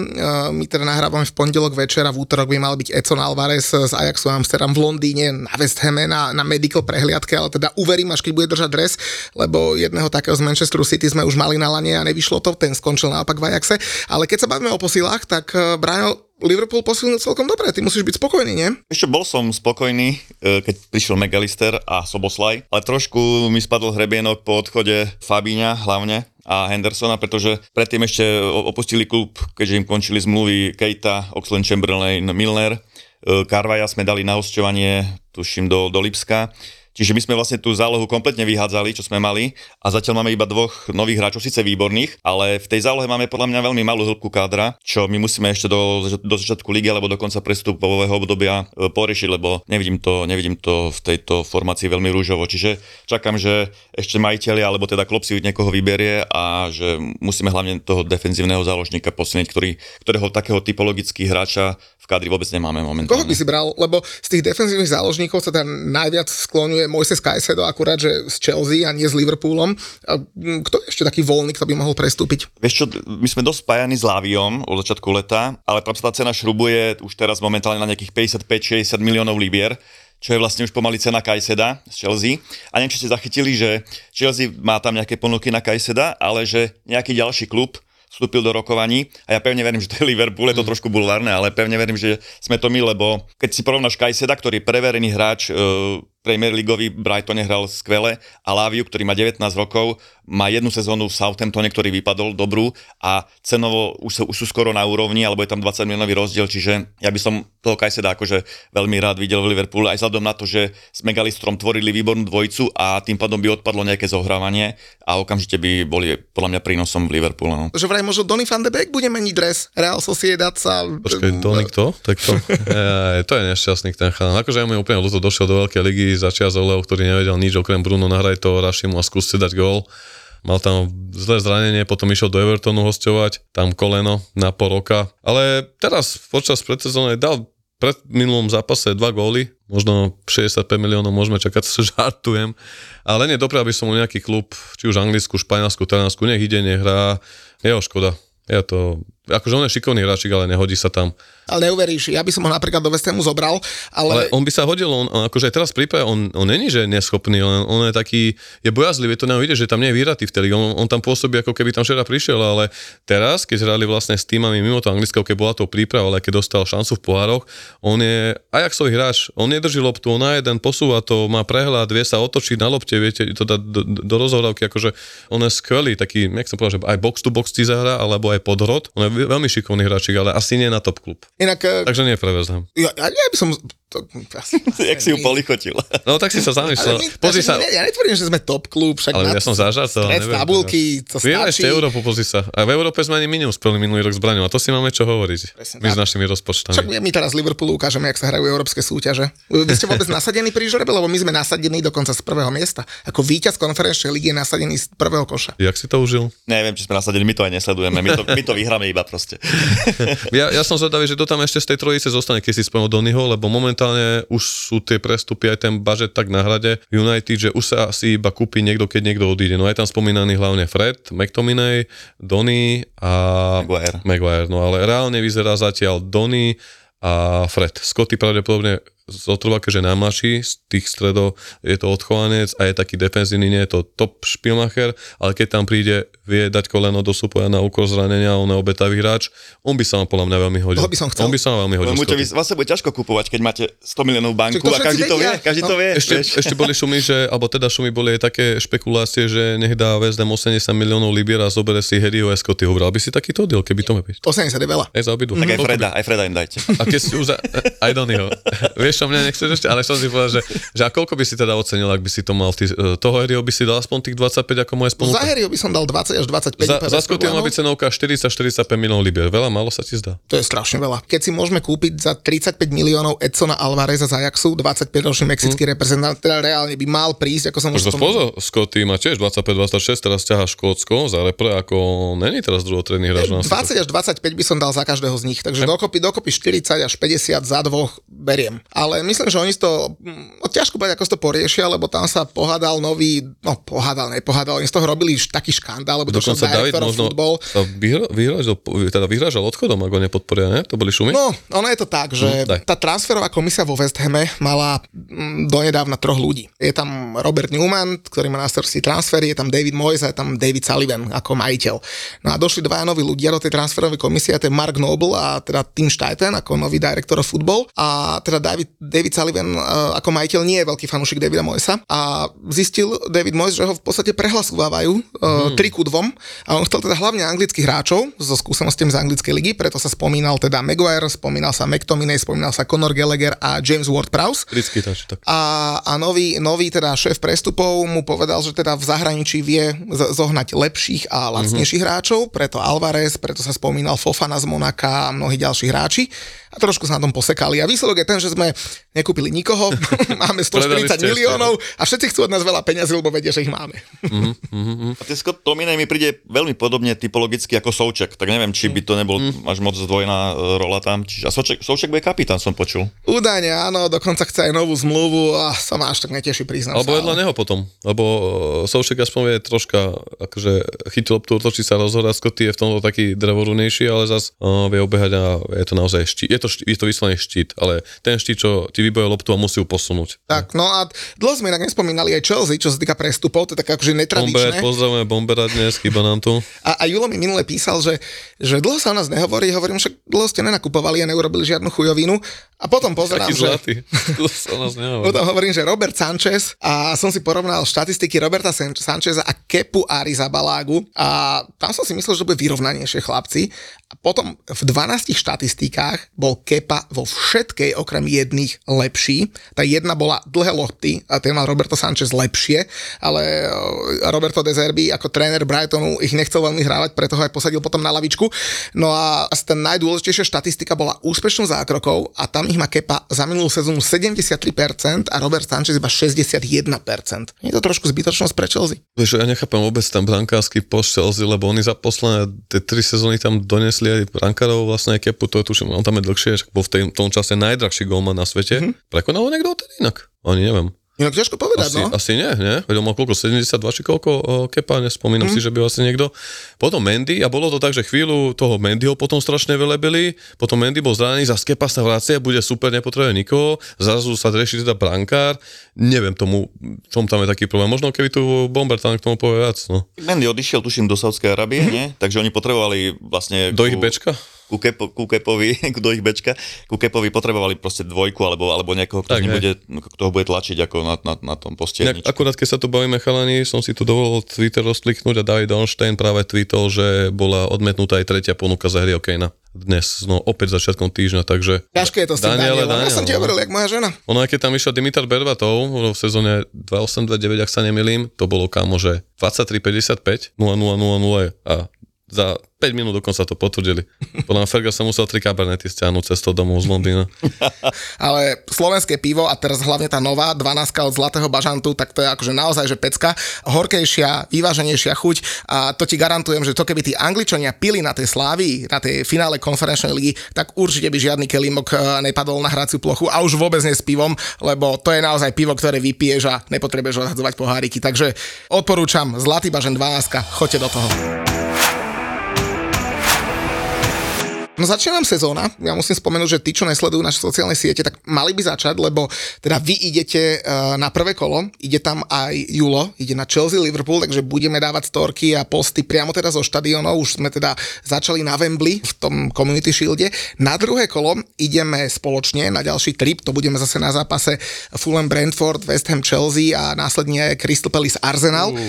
My teda nahrávame v pondelok večer a v útorok by mal byť Edson Alvarez z Ajaxu Amsterdam v Londýne na West Ham na, na medical prehliadke, ale teda uverím, až keď bude držať dres, lebo jedného takého z Manchesteru City sme už mali na lane a nevyšlo to, ten skončil naopak v Ajaxe. Ale keď sa bavíme o posilách, tak Brian, Liverpool posilnil celkom dobre, ty musíš byť spokojný, nie? Ešte bol som spokojný, keď prišiel McAllister a Soboslaj, ale trošku mi spadol hrebienok po odchode Fabíňa hlavne a Hendersona, pretože predtým ešte opustili klub, keďže im končili zmluvy Keita, Oxlade-Chamberlain, Milner. Carvaja sme dali na hosťovanie, tuším, do, do Lipska. Čiže my sme vlastne tú zálohu kompletne vyhádzali, čo sme mali a zatiaľ máme iba dvoch nových hráčov, síce výborných, ale v tej zálohe máme podľa mňa veľmi malú hĺbku kádra, čo my musíme ešte do, do začiatku ligy alebo do konca prestupového obdobia poriešiť, lebo nevidím to, nevidím to v tejto formácii veľmi rúžovo. Čiže čakám, že ešte majiteľi alebo teda Klopp si niekoho vyberie a že musíme hlavne toho defenzívneho záložníka posilniť, ktorý, ktorého takého typologického hráča v kádri vôbec nemáme momentálne. Koho by si bral, lebo z tých defenzívnych záložníkov sa tam najviac skloňuje Moises Caicedo, akurát, že z Chelsea a nie s Liverpoolom. Kto je ešte taký voľný, kto by mohol prestúpiť? Vieš čo, my sme dosť spájani s Láviom od začiatku leta, ale tam sa tá cena šrubuje už teraz momentálne na nejakých päťdesiatpäť šesťdesiat miliónov libier, čo je vlastne už pomaly cena Caiceda z Chelsea. A neviem, či ste zachytili, že Chelsea má tam nejaké ponuky na Caiceda, ale že nejaký ďalší klub vstúpil do rokovaní a ja pevne verím, že to je Liverpool, je to trošku bulvárne, ale pevne verím, že sme to my, lebo keď si porovnáš Caiceda, ktorý je preverený hráč, e, Premier Leagueový, Brighton hral skvele a Laviu, ktorý má devätnásť rokov, má jednu sezónu v Southamptone, ktorý vypadol dobrú a cenovo už sú, už sú skoro na úrovni, alebo je tam dvadsaťmiliónový rozdiel, čiže ja by som toho Caiceda akože veľmi rád videl v Liverpool, aj vzhľadom na to, že s Megalistrom tvorili výbornú dvojicu a tým pádom by odpadlo nejaké zohrávanie a okamžite by boli podľa mňa prínosom v Liverpoolu. No. Že vraj možno Donny van de Beek bude meniť dres. Real Sociedad sa... Počkej, Donny kto? Tak to, e, to je nešťastný ten chalan. Akože ja mu úplne ľúto, došiel do veľkej ligy za čias Oleho, ktorý nevedel nič, okrem Bruno nahraj to Rašimu a skúste dať gól. Mal tam zlé zranenie, potom išiel do Evertonu hosťovať, tam koleno na pol roka. Ale teraz počas predsezóny dal pred minulom zápase dva góly, možno šesťdesiatpäť miliónov môžeme čakať, sa žartujem. Ale nie dobre, aby som mu nejaký klub, či už anglickú, španielsku, taliansku, nech ide, nech hrá. Jeho škoda. Ja to... Akože on je šikovný hráčik, ale nehodí sa tam. Ale neuveríš, ja by som ho napríklad do West Hamu zobral, ale... ale on by sa hodil, on akože teraz prípade, on, on není, že je neschopný, on, on je taký, je bojazlivý, to neho ide, že tam nie je výratý vtedy, on, on tam pôsobí, ako keby tam včera prišiel, ale teraz, keď hrali vlastne s týmami mimo to Anglicka, keď bola to príprava, ale keď dostal šancu v pohároch, on je Ajaxový hráč, on nedrží loptu, on na jeden posúva to, má prehľad, vie sa otočiť na lopte, viete, to dá do, do rozohrávky, akože on je skvelý, taký, jak som povedal, že aj box to box ti zahrá, alebo aj podhrod. On je veľmi šikovný hráčik, ale asi nie na top klub. Inak, takže nie prevezlám. Ja, ja by som... To, asi, jak si ju polichotil. No tak si sa zamýšľal. My, pozri sa. Ne, ja netvrdím, že sme top klub, však ale ja som zažartoval. Stred tabulky, to stačí. Vieme ešte Európu, pozri sa. A v Európe sme ani my neuspeli minulý rok s Braňou, a to si máme čo hovoriť. Presne, my tak. S našimi rozpočtami. Však my teraz Liverpoolu ukážeme, jak sa hrajú európske súťaže. Vy ste vôbec nasadení pri žrebe, lebo my sme nasadení dokonca z prvého miesta. Ako víťaz konferenčnej ligy je nasadený z prvého koša. Jak si to užil? Neviem, či sme nasadení, my to aj nesledujeme. My to, my to vyhráme iba proste. ja, ja som zvedavý, že to tam ešte z tej trojice zostane, keď si spomenul Donnyho, lebo moment už sú tie prestupy, aj ten budget tak na hrade United, že už sa asi iba kúpi niekto, keď niekto odíde. No aj tam spomínaný hlavne Fred, McTominay, Donny a Maguire. Maguire. No ale reálne vyzerá zatiaľ Donny a Fred. Scotty pravdepodobne z otrvake, že najmladší, z tých stredov je to odchovanec a je taký defenzívny, nie je to top špilmacher, ale keď tam príde, vie dať koleno do súpoja na úkor zranenia, on je obetavý hráč, on by sa vám podľa mňa veľmi hodil. By som chcel. On by sa vám veľmi hodil. Vy, vás sa bude ťažko kúpovať, keď máte sto miliónov banku a každý to vie, každý to vie. Ešte, ešte boli šumy, že, alebo teda šumy boli aj také špekulácie, že nech dá West Ham osemdesiat miliónov libier a zoberie si Harryho a Scottyho. Bral by si takýto deal, keby to mohlo byť? osemdesiat je veľa. Aj za obidvoch. Tak aj Freda, aj Freda im dajte. A keď si už aj Donnyho. Vieš, čo mňa nechceš ešte, ale som si povedal, že, že a koľko by si teda ocenil, ak by si to mal, ty, toho Harryho by si dal aspoň tých dvadsaťpäť ako moje spolupráce? Za Harryho by som dal dvadsať až dvadsaťpäť. Za, za Scotty má byť cenovka štyridsať až štyridsaťpäť miliónov libier. Veľa, málo sa ti zdá? To je strašne veľa. Keď si môžeme kúpiť za tridsaťpäť miliónov Edsona Alvareza z Ajaxu, dvadsaťpäťročný mexický hmm. reprezentant, teda reálne by mal prísť, ako som už spomínal. Scotty má tiež dvadsaťpäť dvadsaťšesť, teraz ťahá Škótsko za repre, ako není teraz druhotredný hráč. dvadsať až dvadsaťpäť by som dal za každého z nich, takže dokopy, dokopy štyridsať až päťdesiat za dvoch beriem. Ale myslím, že oni to ťažko povedať, ako si to poriešia, lebo tam sa pohádal nový, no pohádal, nepohádal, oni z toho robili taký škandál, lebo dokonca David možno sa vyhrážal, teda vyhrážal odchodom, ak ho nepodporia, ne? To boli šumy? No, ono je to tak, že no, tá transferová komisia vo West Hame mala donedávna troch ľudí. Je tam Robert Newman, ktorý má na starosti transfery, je tam David Moyes a je tam David Sullivan ako majiteľ. No a došli dva noví ľudia do tej transferovej komisie, to je Mark Noble a teda Tim Steiten ako nový direktor futbol a teda David, David Sullivan ako majiteľ nie je veľký fanúšik Davida Moyesa a zistil David Moyes, že ho v podstate prehlasovávajú hmm. tri ku dvom a on chcel teda hlavne anglických hráčov so skúsenostiami z anglickej ligy, preto sa spomínal teda Maguire, spomínal sa McTominay, spomínal sa Conor Gallagher a James Ward-Prowse. Britský tač, tak. A, a nový, nový teda šéf prestupov mu povedal, že teda v zahraničí vie zohnať lepších a lacnejších hmm. hráčov, preto Alvarez, preto sa spomínal Fofana z Monaka a mnohí ďalší hráči. A trošku sa na tom posekali. A výsledok je ten, že sme nekúpili nikoho, máme stoštyridsať miliónov a všetci chcú od nás veľa peňazí, lebo vedia, že ich máme. Mm-hmm, mm-hmm. A ten Scott McTominay mi príde veľmi podobne typologicky ako Souček, tak neviem, či by to nebol mm. až moc zdvojná rola tam. Čiže, a Souček, Souček bude kapitán, som počul. Údajne, áno, dokonca chce aj novú zmluvu a sa ma až tak neteší, priznám sa. Alebo vedľa neho potom, lebo Souček aspoň je troška, akože chytil loptu, točí sa, rozhodá, Scott je v tomto taký drevorunejší, ale zas uh, vie obehať a je to naozaj štít. To, je to vyslovene štít, ale ten štít, čo ti vyboje loptu a musí ju posunúť. Tak, no a dlho sme inak nespomínali aj Chelsea, čo sa týka prestupov, to je tak akože netradičné. Bomber, pozdravujeme Bombera dnes, chyba nám tu. A, a Julo mi minule písal, že, že dlho sa o nás nehovorí, hovorím, však dlho ste nenakupovali a neurobili žiadnu chujovinu. A potom pozerám, taký že... zlatý. Dlho sa o nás nehovorí. Potom hovorím, že Robert Sanchez a som si porovnal štatistiky Roberta Sancheza a Kepu Arizabalagu a tam som si myslel, že to bude vyrovnanejšie, chlapci. A potom v dvanástich štatistikách bol Kepa vo všetkej okrem jedných lepší. Tá jedna bola dlhé lopty a ten mal Roberto Sanchez lepšie, ale Roberto De Zerbi ako tréner Brightonu ich nechcel veľmi hrávať, preto ho aj posadil potom na lavičku. No a tá najdôležitejšia štatistika bola úspešnosť zákrokov a tam ich má Kepa za minulú sezónu sedemdesiattri percent a Robert Sanchez iba šesťdesiatjeden percent. Je to trošku zbytočnosť pre Chelsea. Vieš, ja nechápem vôbec tam brankársky post Chelsea, lebo oni za posledné tie tri sezóny tam donesli aj brankárov, vlastne aj Kepu, to je tuším, on tam je dlhšie, bol v tém, tom čase najdrahší gólman na svete. Mm-hmm. Prekonal ho niekto ten inak? Ani neviem. Inak ťažko povedať, asi, no. Asi nie, nie? Vedel mal koľko, sedemdesiatdva či koľko o, Kepa, nespomínam mm. si, že by asi niekto. Potom Mendy, a bolo to tak, že chvíľu toho Mendyho potom strašne velebili, potom Mendy bol zranený, zase Kepa sa vracia, bude super, nepotrebuje nikoho, zrazu sa rieši teda brankár, neviem tomu, čom tam je taký problém, možno keby tu Bomber tam k tomu povie viac, no. Mendy odišiel, tuším, do Saudskej Arábie, mm. nie? Takže oni potrebovali vlastne... Do ku... ich bečka? Ku, Kepo, ku Kepovi, do ich bečka, ku Kepovi potrebovali proste dvojku, alebo, alebo niekoho, kto, nebude, kto ho bude tlačiť ako na, na, na tom poste. Akurát, keď sa tu bavíme, chalani, som si tu dovolil Twitter rozkliknúť a David Onstein práve tweetol, že bola odmetnutá aj tretia ponuka za Harryho Kanea dnes, no opäť začiatkom týždňa, takže... Ťažké je to s tým Danielom, Daniel, ja som ti hovoril, no. Jak moja žena. Ono, aj keď tam išiel Dimitar Berbatov v sezóne dvadsaťosem dvadsaťdeväť, ak sa nemýlim, to bolo kamože dvadsaťtri päťdesiatpäť, nula nula nula nula a za päť minút dokonca to potvrdili. Podľa Ferga sa musel tri kabernety stiahnuť cestou domov z Londýna. Ale slovenské pivo a teraz hlavne tá nová dvanástka od Zlatého bažantu, tak to je akože naozaj, že pecka. Horkejšia, vyváženejšia chuť a to ti garantujem, že to keby tí Angličania pili na tej Slávii, na tej finále konferenčnej ligy, tak určite by žiadny kelímok nepadol na hraciu plochu a už vôbec nie s pivom, lebo to je naozaj pivo, ktoré vypiješ a nepotrebuješ odhadzovať poháriky. Takže odporúčam Zlatý bažant dvanástka, choďte do toho. No začína nám sezóna, ja musím spomenúť, že tí, čo nesledujú naše sociálne siete, tak mali by začať, lebo teda vy idete na prvé kolo, ide tam aj Julo, ide na Chelsea, Liverpool, takže budeme dávať storky a posty priamo teda zo štadiónov, už sme teda začali na Wembley v tom Community Shielde. Na druhé kolo ideme spoločne na ďalší trip, to budeme zase na zápase Fulham Brentford, West Ham Chelsea a následne Crystal Palace Arsenal. Uh.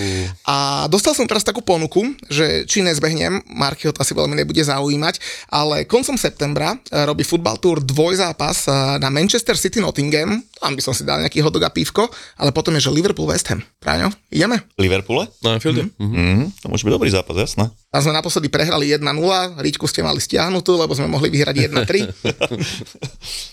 A dostal som teraz takú ponuku, že či nezbehnem, Markyho to asi veľmi nebude zaujímať, ale ale koncom septembra robí Football Tour dvojzápas na Manchester City Nottingham. Tam by som si dal nejaký hotdog a pívko, ale potom je, že Liverpool West Ham. Práňo, ideme? Liverpoole? Na Anfielde. Mm-hmm. Mm-hmm. To môže byť dobrý zápas, jasné. A sme naposledy prehrali jedna nula, Ričku ste mali stiahnutú, lebo sme mohli vyhrať jedna tri.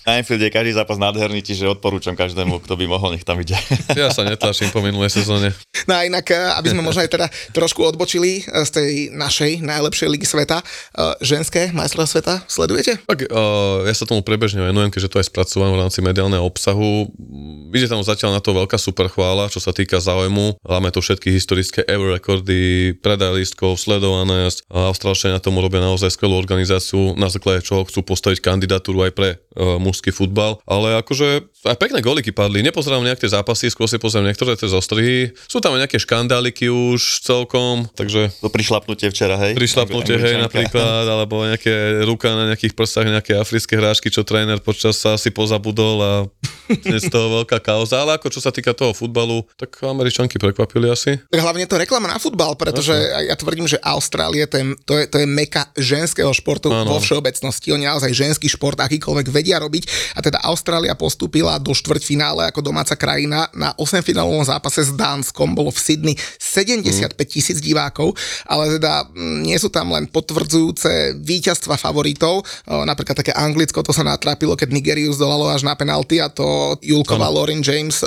Na Anfielde je každý zápas nádherný, čiže odporúčam každému, kto by mohol, nech tam ide. Ja sa netlačím po minulej sezóne. No a inak, aby sme možno aj teda trošku odbočili z tej našej najlepšej ligy sveta, ženské majstrovstvá sveta sledujete? Tak uh, ja sa tomu prebežne venujem, keďže to aj spracúvam v rámci mediálneho obsahu. Ide tam zatiaľ na to veľká super chvála, čo sa týka záujmu. Máme tu všetky historické ever rekordy, predaj lístkov, sledované. Austrálčania tomu robia naozaj skvelú organizáciu, na základe čoho chcú postaviť kandidatúru aj pre uh, mužský futbal. Ale akože aj pekné góliky padli. Nepozerám nejak tie zápasy, skôr si pozerám niektoré tie zostrihy. Sú tam aj nejaké škandáliky už celkom, takže to prišlapnutie včera, hej. Prišlapnutie, hej, napríklad, alebo nejaké ruka na nejakých prstách, nejaké africké hráčky, čo tréner počas sa si pozabudol a dnes toho veľká kauza. Ale ako čo sa týka toho futbalu, tak Američanky prekvapili asi. Tak hlavne to reklama na futbal, pretože okay. Ja tvrdím, že Austrália to je, to je, to je meka ženského športu ano. Vo všeobecnosti. Oni naozaj ženský šport akýkoľvek vedia robiť a teda Austrália postúpila do štvrťfinále ako domáca krajina na osemfinálovom zápase s Dánskom. Bolo v Sydney sedemdesiatpäť tisíc divákov, ale teda nie sú tam len potvrdzujúce víťazstva favoritov. Napríklad také Anglicko, to sa natrápilo, keď Nigériu zdolalo až na penalty a to Julkova Lauren James,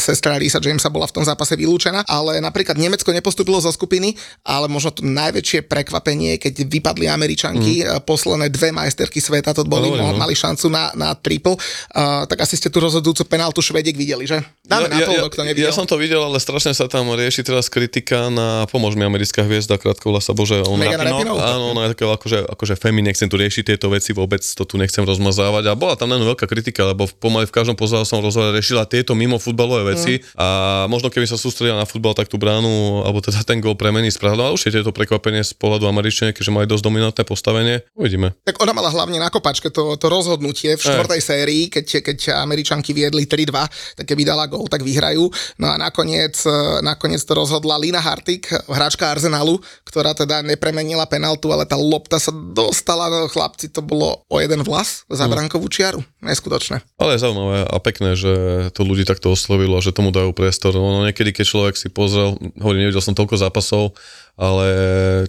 sestra Risa Jamesa bola v tom zápase vylúčená, ale napríklad Nemecko nepostúpilo zo skupiny, ale možno to najväčšie prekvapenie, keď vypadli Američanky, mm. posledné dve majsterky sveta, to boli, no, no. mali šancu na, na triple, uh, tak asi ste tu rozhodujúcu penáltu Švédiek videli, že? Dáme ja, na to, ja, kto nevidel. Ja som to videl, ale strašne sa tam rieši teraz kritika na pomôž mi americká hviezda, krátko vlasa, bože, on Rapinoe. Áno, ona je taká, akože, akože femi, nechcem tu riešiť tieto veci, vôbec to tu nechcem rozmazávať. A bola tam len veľká kritika, lebo pomaly v každom pozdravu som rozhovore riešila tieto mimo futbalové veci mm. a možno keby sa sústredila na futbal, tak tú bránu, alebo teda ten gól premení správne. Ale už je to prekvapenie z pohľadu Američania, keďže majú dosť dominantné postavenie. Uvidíme. Tak ona mala hlavne na kopačke to, to rozhodnutie v štvrtej sérii, keď, keď Američania viedli tri dva, tak keby dala gól, tak vyhrajú. No a nakoniec, nakoniec to rozhodla Lina Hartig, hráčka Arsenalu, ktorá teda nepremenila penaltu, ale tá lopta sa dostala, no chlapci, to bolo o jeden vlas za brankovú čiaru. Neskutočné. Ale je zaujímavé a pekné, že to ľudí takto oslovilo a že tomu dajú priestor. No niekedy, keď človek si pozrel, hovorím, nevidel som toľko zápasov, ale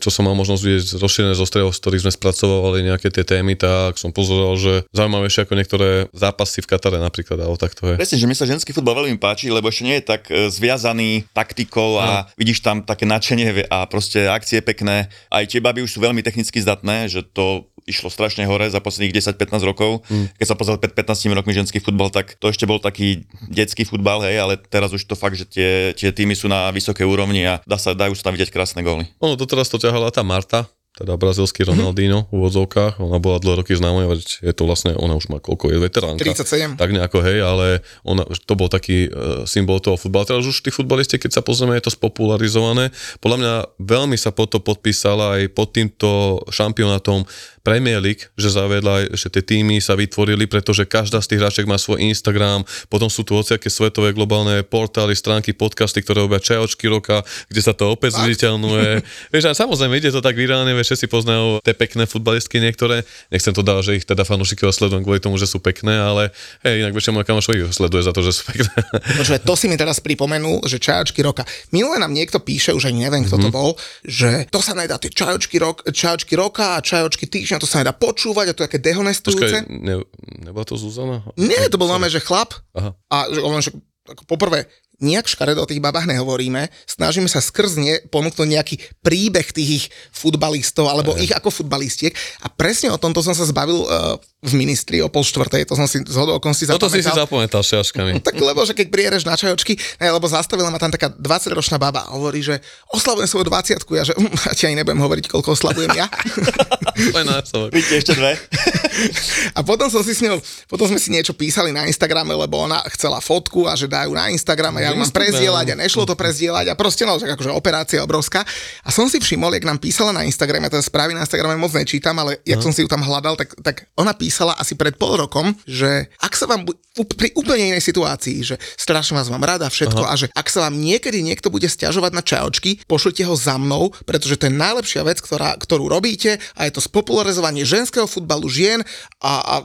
čo som mal možnosť vidieť rozšírené zostrieho, z ktorých sme spracovali nejaké tie témy, tak som pozeral, že zaujímavejšie ako niektoré zápasy v Katare napríklad, alebo takto je. Presne, že mi sa ženský futbal veľmi páči, lebo ešte nie je tak zviazaný taktikou a no. vidíš tam také nadšenie a proste akcie pekné. Aj tie baby už sú veľmi technicky zdatné, že to išlo strašne hore za posledných desať pätnásť rokov. Mm. Keď sa pozeral pred pätnástimi rokmi ženský futbal, tak to ešte bol taký detský futbal, hej, ale teraz už to fakt, že tie, tie tímy sú na vysokej úrovni a dá sa, dajú sa tam vidieť krásne góly. Ono to teraz to ťahala tá Marta, teda brazilský Ronaldinho v úvodzovkách, ona bola dlhé roky známa, je to vlastne, ona už má koľko, je veteránka. tridsaťsedem. Tak nejako, hej, ale ona, to bol taký e, symbol toho futbalu. Teraz už tí futbalisti, keď sa pozrieme, je to spopularizované. Podľa mňa veľmi sa pod to podpísala aj pod týmto šampionátom Premier League, že zavedla, že tie týmy sa vytvorili, pretože každá z tých hráček má svoj Instagram, potom sú tu hociaké svetové globálne portály, stránky, podcasty, ktoré robia čajočky roka, kde sa to opäť zviditeľnuje. Vieš, a samozrejme ide to tak virálne, vieš, všetci poznajú tie pekné futbalistky niektoré. Nechcem to dávať, že ich teda fanúšikov sledujem kvôli tomu, že sú pekné, ale hej, inak väčšia moja kamoška ich sleduje za to, že sú pekné. Počuť, to si mi teraz pripomenul, že čajočky roka. Minule nám niekto píše, už aj neviem, kto to bol, že to sa nedá, tie čajočky rok, čajočky roka a čajočky týždňa, to sa nedá počúvať a to je také dehonestujúce. Počkaj, ne, nebola to Zuzana? Nie, to bol máme, že chlap. Aha. A on, že poprvé, nejak škaredo o tých babách nehovoríme, snažíme sa skrz ne ponúknuť nejaký príbeh tých ich futbalistov alebo Aj. ich ako futbalistiek a presne o tomto som sa zbavil uh, v ministrii o pol štvrtej, to som si zhodou okolností zapamätal. No to si si zapamätal s šaškami. Tak lebo, že keď prijedeš na čajočky, ne, lebo zastavila ma tam taká dvadsaťročná baba a hovorí, že oslavujem svoju dvadsiatku, ja že um, a ti aj nebudem hovoriť, koľko oslavujem ja. Víte, ešte dve. A potom som si s ňou, potom sme si niečo písali na Instagrame, lebo ona chcela fotku a že dajú na Instagrame. ja mám prezdielať a nešlo to prezdielať a proste naozaj akože operácia obrovská. A som si všimol, jak nám písala na Instagrame, teda správy na Instagrame moc nečítam, ale jak no. som si ju tam hľadal, tak, tak ona písala asi pred pol rokom, že ak sa vám bu- pri úplne inej situácii, že strašne vás mám rada všetko Aha. a že ak sa vám niekedy niekto bude sťažovať na čajočky, pošlite ho za mnou, pretože to je najlepšia vec, ktorá, ktorú robíte a je to spopularizovanie ženského futbalu žien a, a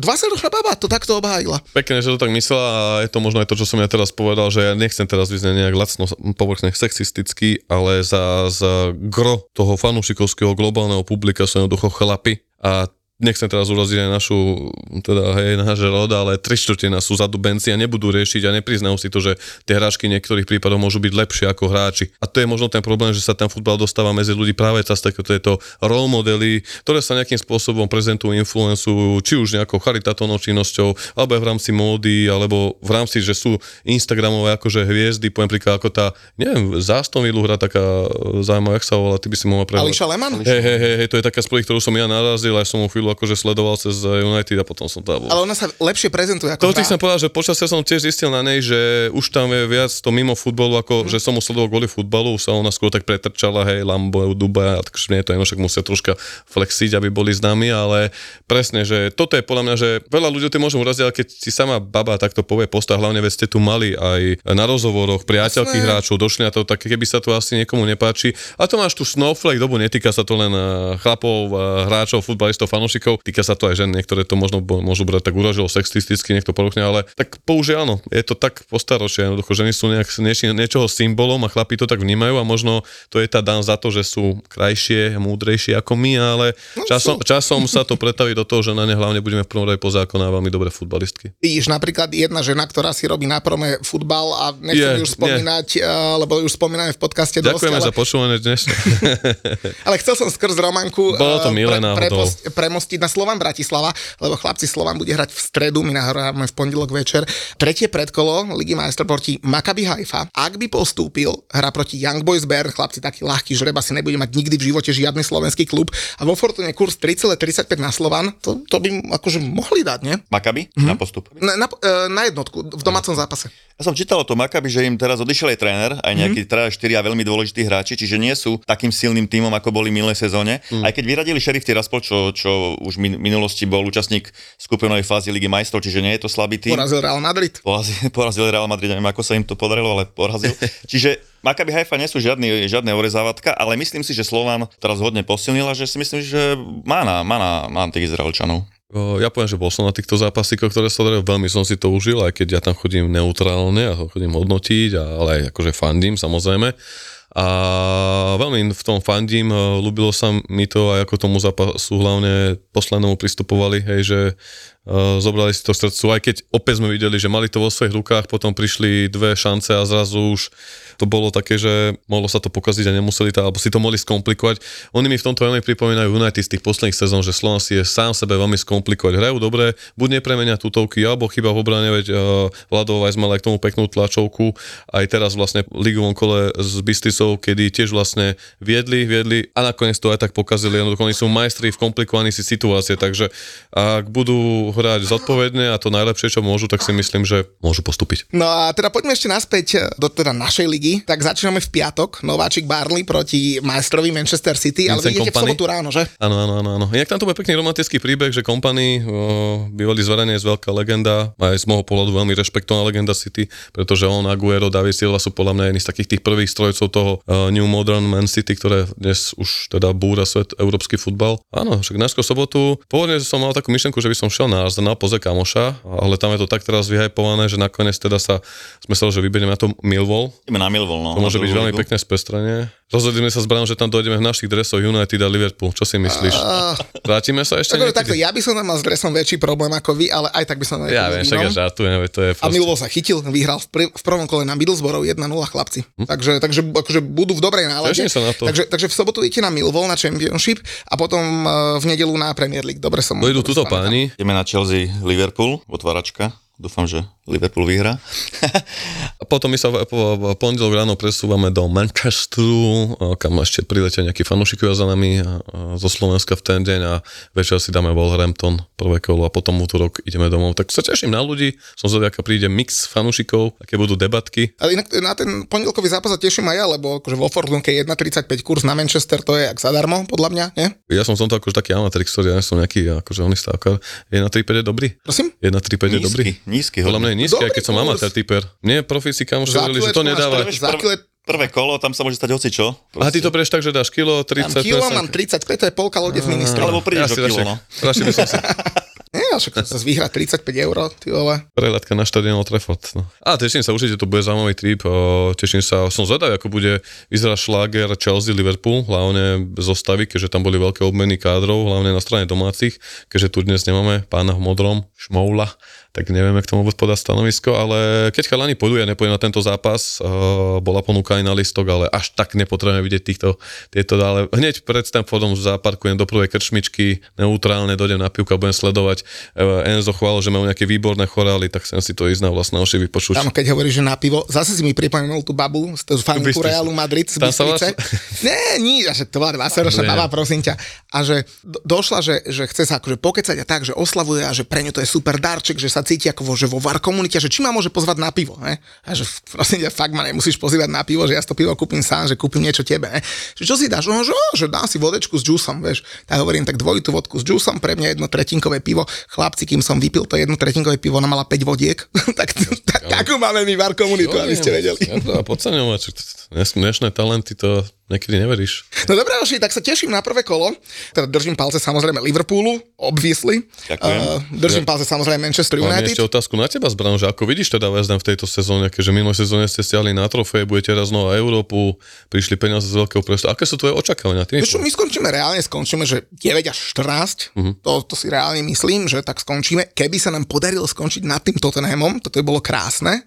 dvadsaťročná baba to takto obhájila. Pekne, že to tak myslela a je to možno aj to, čo som ja teraz povedal, že ja nechcem teraz vyznieť nejak lacno, povrchne sexisticky, ale za, za gro toho fanúšikovského globálneho publika sú jednoducho chlapi a nechcem teraz uroziť aj našu, teda hej, náš rod, ale tri štvrtina sú zadubenci a nebudú riešiť a nepriznajú si to, že tie hráčky v niektorých prípadoch môžu byť lepšie ako hráči. A to je možno ten problém, že sa ten futbal dostáva medzi ľudí práve cez takéto role modely, ktoré sa nejakým spôsobom prezentujú, influencujú, či už nejakou charitatívnou činnosťou, alebo aj v rámci módy, alebo v rámci, že sú instagramové akože hviezdy, poviem príklad, ako tá, neviem, zástomilu hra taká zaujímavá, jak sa volá, ty by si mohla prevať. Ališa Lehmann? Hej, hej, hej, hej, to je taká spolí, ktorú som ja narazil, aj som akože sledoval cez United a potom som tam bol. Ale ona sa lepšie prezentuje ako to, práve. To som povedal, že počasie som tiež zistil na nej, že už tam je viac to mimo futbalu, ako mm. že som sledoval kvôli futbalu, sa ona skôr tak pretrčala, hej, Lambo, Dubai, takže mne je to jedno, však musia troška flexiť, aby boli známi, ale presne, že toto je podľa mňa, že veľa ľudí to môžu uraziť, ale keď si sama baba takto povie postoj, hlavne veď ste tu mali aj na rozhovoroch priateľky hráčov, došli na to, tak keby sa to asi niekomu nepáči. A to máš tu snowflake dobu, netýka sa to len chlapov, hráčov, futbalistov, fanúšikov. Týka sa to aj žen, niektoré to možno môžu brať tak uražilo sexisticky, niekto poruchne, ale tak použiaľ, áno, je to tak postaročie, jednoducho ženy sú nejak nieči, niečoho symbolom a chlapí to tak vnímajú a možno to je tá dan za to, že sú krajšie, múdrejšie ako my, ale časom, časom sa to pretaví do toho, že na ne hlavne budeme v prvom rade pozákoná veľmi dobré futbalistky. Vidíš, napríklad jedna žena, ktorá si robí na prome futbal a nechcem ju už spomínať, nie. lebo už spomíname v podcaste dosť. Ďakujeme ale... za počúvanie dnes. Ale chcel som skrz Romanku na Slovan Bratislava, lebo chlapci, Slovan bude hrať v stredu, my nahráme v pondelok večer. Tretie predkolo Ligy majstrov proti Maccabi Haifa. Ak by postúpil, hra proti Young Boys Bern, chlapci, taký ľahký žreb, asi nebude mať nikdy v živote žiadny slovenský klub. A vo Fortune kurz tri celé tridsaťpäť na Slovan, to, to by akože mohli dať, nie? Maccabi? Mhm. Na postup? Na, na, na jednotku, v domácom zápase. Ja som čítal o tom Maccabi, že im teraz odišiel aj tréner, aj nejakí mhm. štyria veľmi dôležití hráči, čiže nie sú takým silným tímom, ako boli minulé sezóne. Mhm. Aj keď vyradili Šerif Tiraspol, čo, čo už v minulosti bol účastník skupinovej fázy Ligy majstrov, čiže nie je to slabý tým. Porazil Real Madrid. Porazil, porazil Real Madrid, neviem, ako sa im to podarilo, ale porazil. Čiže Maccabi Haifa nie sú žiadny, žiadne orezávatka, ale myslím si, že Slovan teraz hodne posilnila, že si myslím, že má na, má na, má na tých Izraelčanov. Ja poviem, že bol som na týchto zápasíkoch, ktoré sa dajú, veľmi som si to užil, aj keď ja tam chodím neutrálne a chodím hodnotiť, ale aj akože fandím, samozrejme. A veľmi v tom fandím, ľúbilo sa mi to aj ako tomu zápasu hlavne poslednému pristupovali, hej, že uh, zobrali si to v srdcu, aj keď opäť sme videli, že mali to vo svojich rukách, potom prišli dve šance a zrazu už to bolo také, že mohlo sa to pokaziť a nemuseli to, alebo si to mohli skomplikovať. Oni mi v tomto veľmi pripomínajú United z tých posledných sezón, že Slovan si je sám sebe veľmi skomplikovať. Hrajú dobre, buď nepremenia tutovky, alebo chyba v obrane, veď uh, Vladov aj mal aj k tomu peknú tlačovku, aj teraz vlastne v ligovom kole z Bystry, kedy tiež vlastne viedli, viedli a nakoniec to aj tak pokazili. Jednoducho oni sú majstri v komplikovaných si situácie, takže ak budú hrať zodpovedne a to najlepšie, čo môžu, tak si myslím, že môžu postúpiť. No a teda poďme ešte naspäť do teda našej ligy. Tak začíname v piatok, nováčik Burnley proti majstrovi Manchester City, ale vidíte v sobotu ráno, že? Áno, áno, áno. Inak tam to bude pekný romantický príbeh, že Kompany, bývalý zveranec, veľká legenda, aj z môjho pohľadu veľmi rešpektovaná legenda City, pretože on, Aguero, David Silva sú podľa mňa jedni z takých tých prvých strojcov toho New Modern Man City, ktoré dnes už teda búra svet európsky futbal. Áno, však dnesko sobotu. Pôvodne som mal takú myšlenku, že by som šiel na Arsenal poze kamoša, ale tam je to tak teraz vyhypované, že nakoniec teda sa smyslel, že vyberieme na to Millwall. Ideme na Millwall, no. To môže byť veľmi pekné spestrenie. Rozhodli sme sa s Branom, že tam dojdeme v našich dresoch United a Liverpool. Čo si myslíš? Uh, Vrátime sa ešte niekedy? Takto, ja by som tam mal s dresom väčší problém ako vy, ale aj tak by som... Ja viem, však ja žartujem, to je... A Millwall sa chytil, vyhral v, prv, v prvom kole na Middlesbrough jeden nula, chlapci. Hm? Takže, takže akože budú v dobrej nálade. Takže, takže v sobotu idete na Millwall na Championship a potom v nedeľu na Premier League. Dobre som... Dojdú tuto páni. Ideme na Chelsea, Liverpool, otváračka. Dúfam, že Liverpool vyhrá. Potom my sa v, po, v pondelok ráno presúvame do Manchesteru, kam ešte priletia nejakí fanúšikovia za nami zo Slovenska v ten deň, a večer si dáme Wolverhampton prvé kolo a potom útorok ideme domov. Tak sa teším na ľudí, som zvedavý, ako príde mix fanúšikov, aké budú debatky. Ale inak na ten pondelkový zápas sa teším aj ja, lebo akože vo Fortune jedna tridsaťpäť kurz na Manchester, to je ak zadarmo, podľa mňa, nie? Ja som som to akože taký amatérik, ktorý ja nie som nejaký akože oný stávkar. jedna tridsaťpäť je dobrý. Prosím? jedna tridsaťpäť je dobrý. Nízky hodný. Podľa mňa je nízky, dobrý, aj keď som amatér typer. Nie, profíci kamoši hovorili, že to nedáva. Za kilet prvé kolo, tam sa môže stať hocičo. A ty to preješ tak, že dáš kilo, tridsať. Tam kilo tridsať. Mám tridsaťpäť, to je polka lode v ministre. Alebo prídeš do kilo, no. Strašil by som sa. Nie, až keď sa vyhrá tridsaťpäť eur, ty vole. Prehľadka na štadión Old Trafford, no. A teším sa, určite to bude zaujímavý trip. Teším sa, som zvedavý, ako bude vyzerať šláger Chelsea Liverpool, hlavne zostavy, keďže tam boli veľké obmeny kádrov, hlavne na strane domácich, keďže tu dnes nemáme pána v modrom, Šmoula. Tak nevieme, k tomu vôbec podať stanovisko, ale keď chalani pôjdu, ja nepôjdem na tento zápas, uh, bola ponúka aj na listok, ale až tak nepotrebujeme vidieť týchto, tieto, ale hneď pred Stamfordom záparkujem do prvej krčmičky, neutrálne dojdem na pivku a budem sledovať. Uh, Enzo chválil, že majú nejaké výborné chorály, tak som si to ísť na vlastné oši vypočuť. Tam, keď hovoríš, že na pivo, zase si mi pripomenul tú babu z fanku Realu Madrid z Bystrice. Nie, nie, že to bola dvadsaťročná baba, prosím ťa. A že došla, že, že chce sa akože pokecať a tak, že oslavuje a že pre ňu to je super darček, že sa cíti ako že vo V A R komunite, že či ma môže pozvať na pivo, ne? A že prosím ťa, fakt ma nemusíš pozývať na pivo, že ja si to pivo kúpim sám, že kúpim niečo tebe, ne? Že čo si dáš? No, že, že dám si vodečku s džúsom, vieš. Tak hovorím, tak dvojitú vodku s džúsom, pre mňa jedno tretinkové pivo. Chlapci, kým som vypil to jedno tretinkové pivo, ona mala päť vodiek. tak tak takú máme my V A R komunitu, aby ste vedeli. Ja to podceňovať, že dnešné talenty to niekedy neveríš. No dobré, Oši, tak sa teším na prvé kolo. Teda držím palce samozrejme Liverpoolu, obviously. Uh, držím ja. palce samozrejme Manchester United. Mám ešte otázku na teba, Zbrano, že ako vidíš teda West Ham v tejto sezóne, keďže minulé sezóne ste stiahli na trofej, budete raz znova Európu, prišli peniaze z veľkého priestoru. Aké sú tvoje očakávania? Ty Víš, my skončíme reálne, skončíme, že deväť až štrnásť, uh-huh. to, to si reálne myslím, že tak skončíme. Keby sa nám podarilo skončiť nad tým Tottenhamom, to by bolo krásne.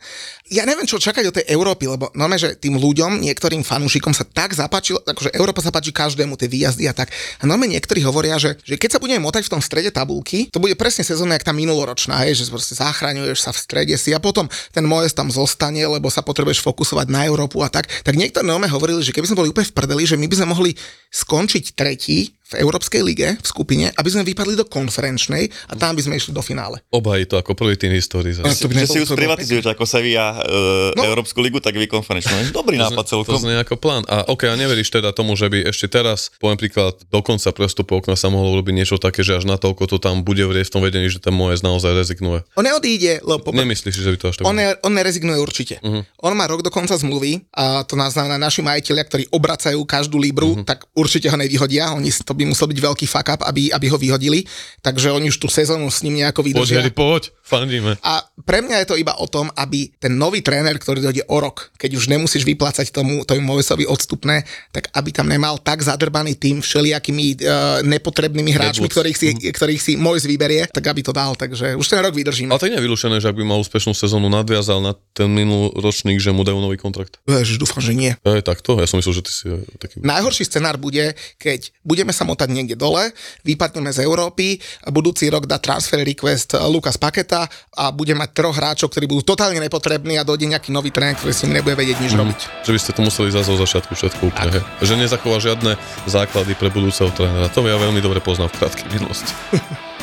Ja neviem, čo čakať od tej Európy, lebo normálne, že tým ľuďom, niektorým fanúšikom sa tak zap- páčilo, akože Európa sa páči každému, tie výjazdy a tak. A no niektorí hovoria, že, že keď sa budeme motať v tom strede tabulky, to bude presne sezóna jak tá minuloročná, hej, že proste záchraňuješ sa v strede si a potom ten Moyes tam zostane, lebo sa potrebuješ fokusovať na Európu a tak. Tak niektorí nome hovorili, že keby sme boli úplne v prdeli, že my by sme mohli skončiť tretí v Európskej lige, v skupine, aby sme vypadli do konferenčnej a tam by sme išli do finále. Obají to ako prvý tým histórii. Ja, že si ju sprivatizujete ako Sevilla e, no. Európsku ligu, tak vy konferenčnú. Dobrý nápad celkom. To znie ako plán. A okej, okay, a neveríš teda tomu, že by ešte teraz, poviem príklad, do konca prestupu okna sa mohlo urobiť niečo také, že až natoľko to tam bude vrieť v tom vedení, že ten Moyes naozaj rezignuje. On neodíde, lebo... Nemyslíš, že by to až tak... On, ne, on nerezignuje určite. Uh-huh. On má rok do konca zmluvy a to nás znamená naši majitelia, ktorí obracajú každú libru, uh-huh. tak určite ho nevyhodia. Oni to by musel byť veľký fuck up, aby, aby ho vyhodili. Takže oni už tú sezónu s ním nejako vydržia. Poď, Harry, poď, fandíme. A pre mňa je to iba o tom, aby ten nový tréner, ktorý dojde o rok, keď už nemusíš vyplácať tomu, tomu Moyesovi odstupné, tak aby tam nemal tak zadrbaný tým všelijakými uh, nepotrebnými hráčmi, ktorých si, ktorých si Moyes vyberie, tak aby to dal. Takže už ten rok vydržíme. Ale tak nevylúčené, že ak by mal úspešnú sezónu, nadviazal na ten minulý ročník, že mu dajú nový kontrakt. Ježiš, dúfam, že nie. Aj takto, ja som myslel, že ty si taký... Najhorší scenár bude, keď budeme sa motať niekde dole, vypadneme z Európy, budúci rok dá transfer request Lucas Paqueta a bude mať troch hráčov, ktorí budú totálne nepotrební a dojde nejaký nový tréner, ktorý s ním nebude vedieť nič mm-hmm. robiť. Že by ste to museli zase od začiatku všetko úplne. Že nezachová žiadne základy pre budúceho trénera. To ja veľmi dobre poznám v krátkej minulosti.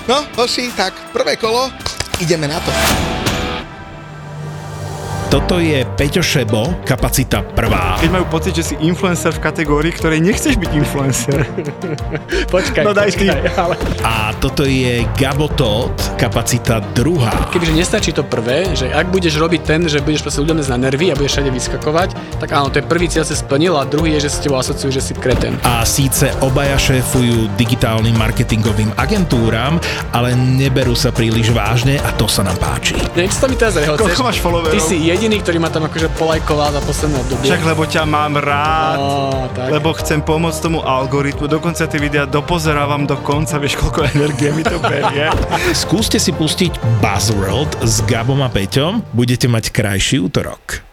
No, hoši, tak prvé kolo, ideme na to. Toto je Peťo Šebo, kapacita prvá. Keď majú pocit, že si influencer v kategórii, ktorej nechceš byť influencer. počkaj, no daj počkaj. Ty. Ale... A toto je Gabo Tóth, kapacita druhá. Keďže nestačí to prvé, že ak budeš robiť ten, že budeš proste ľuďom na nervy a budeš všade vyskakovať, tak áno, to je prvý cieľ sa splnil a druhý je, že s tebou asociujú, že si kreten. A síce obaja šéfujú digitálnym marketingovým agentúram, ale neberú sa príliš vážne a to sa nám páči. Nech sa mi teraz rehoce. Koľko máš followerov? Jediný, ktorý ma tam akože polajkoval za posledné obdobie. Však lebo ťa mám rád, no, lebo chcem pomôcť tomu algoritmu, dokonca tie videá dopozerávam do konca, vieš, koľko energie mi to berie. Skúste si pustiť Buzzworld s Gabom a Peťom, budete mať krajší útorok.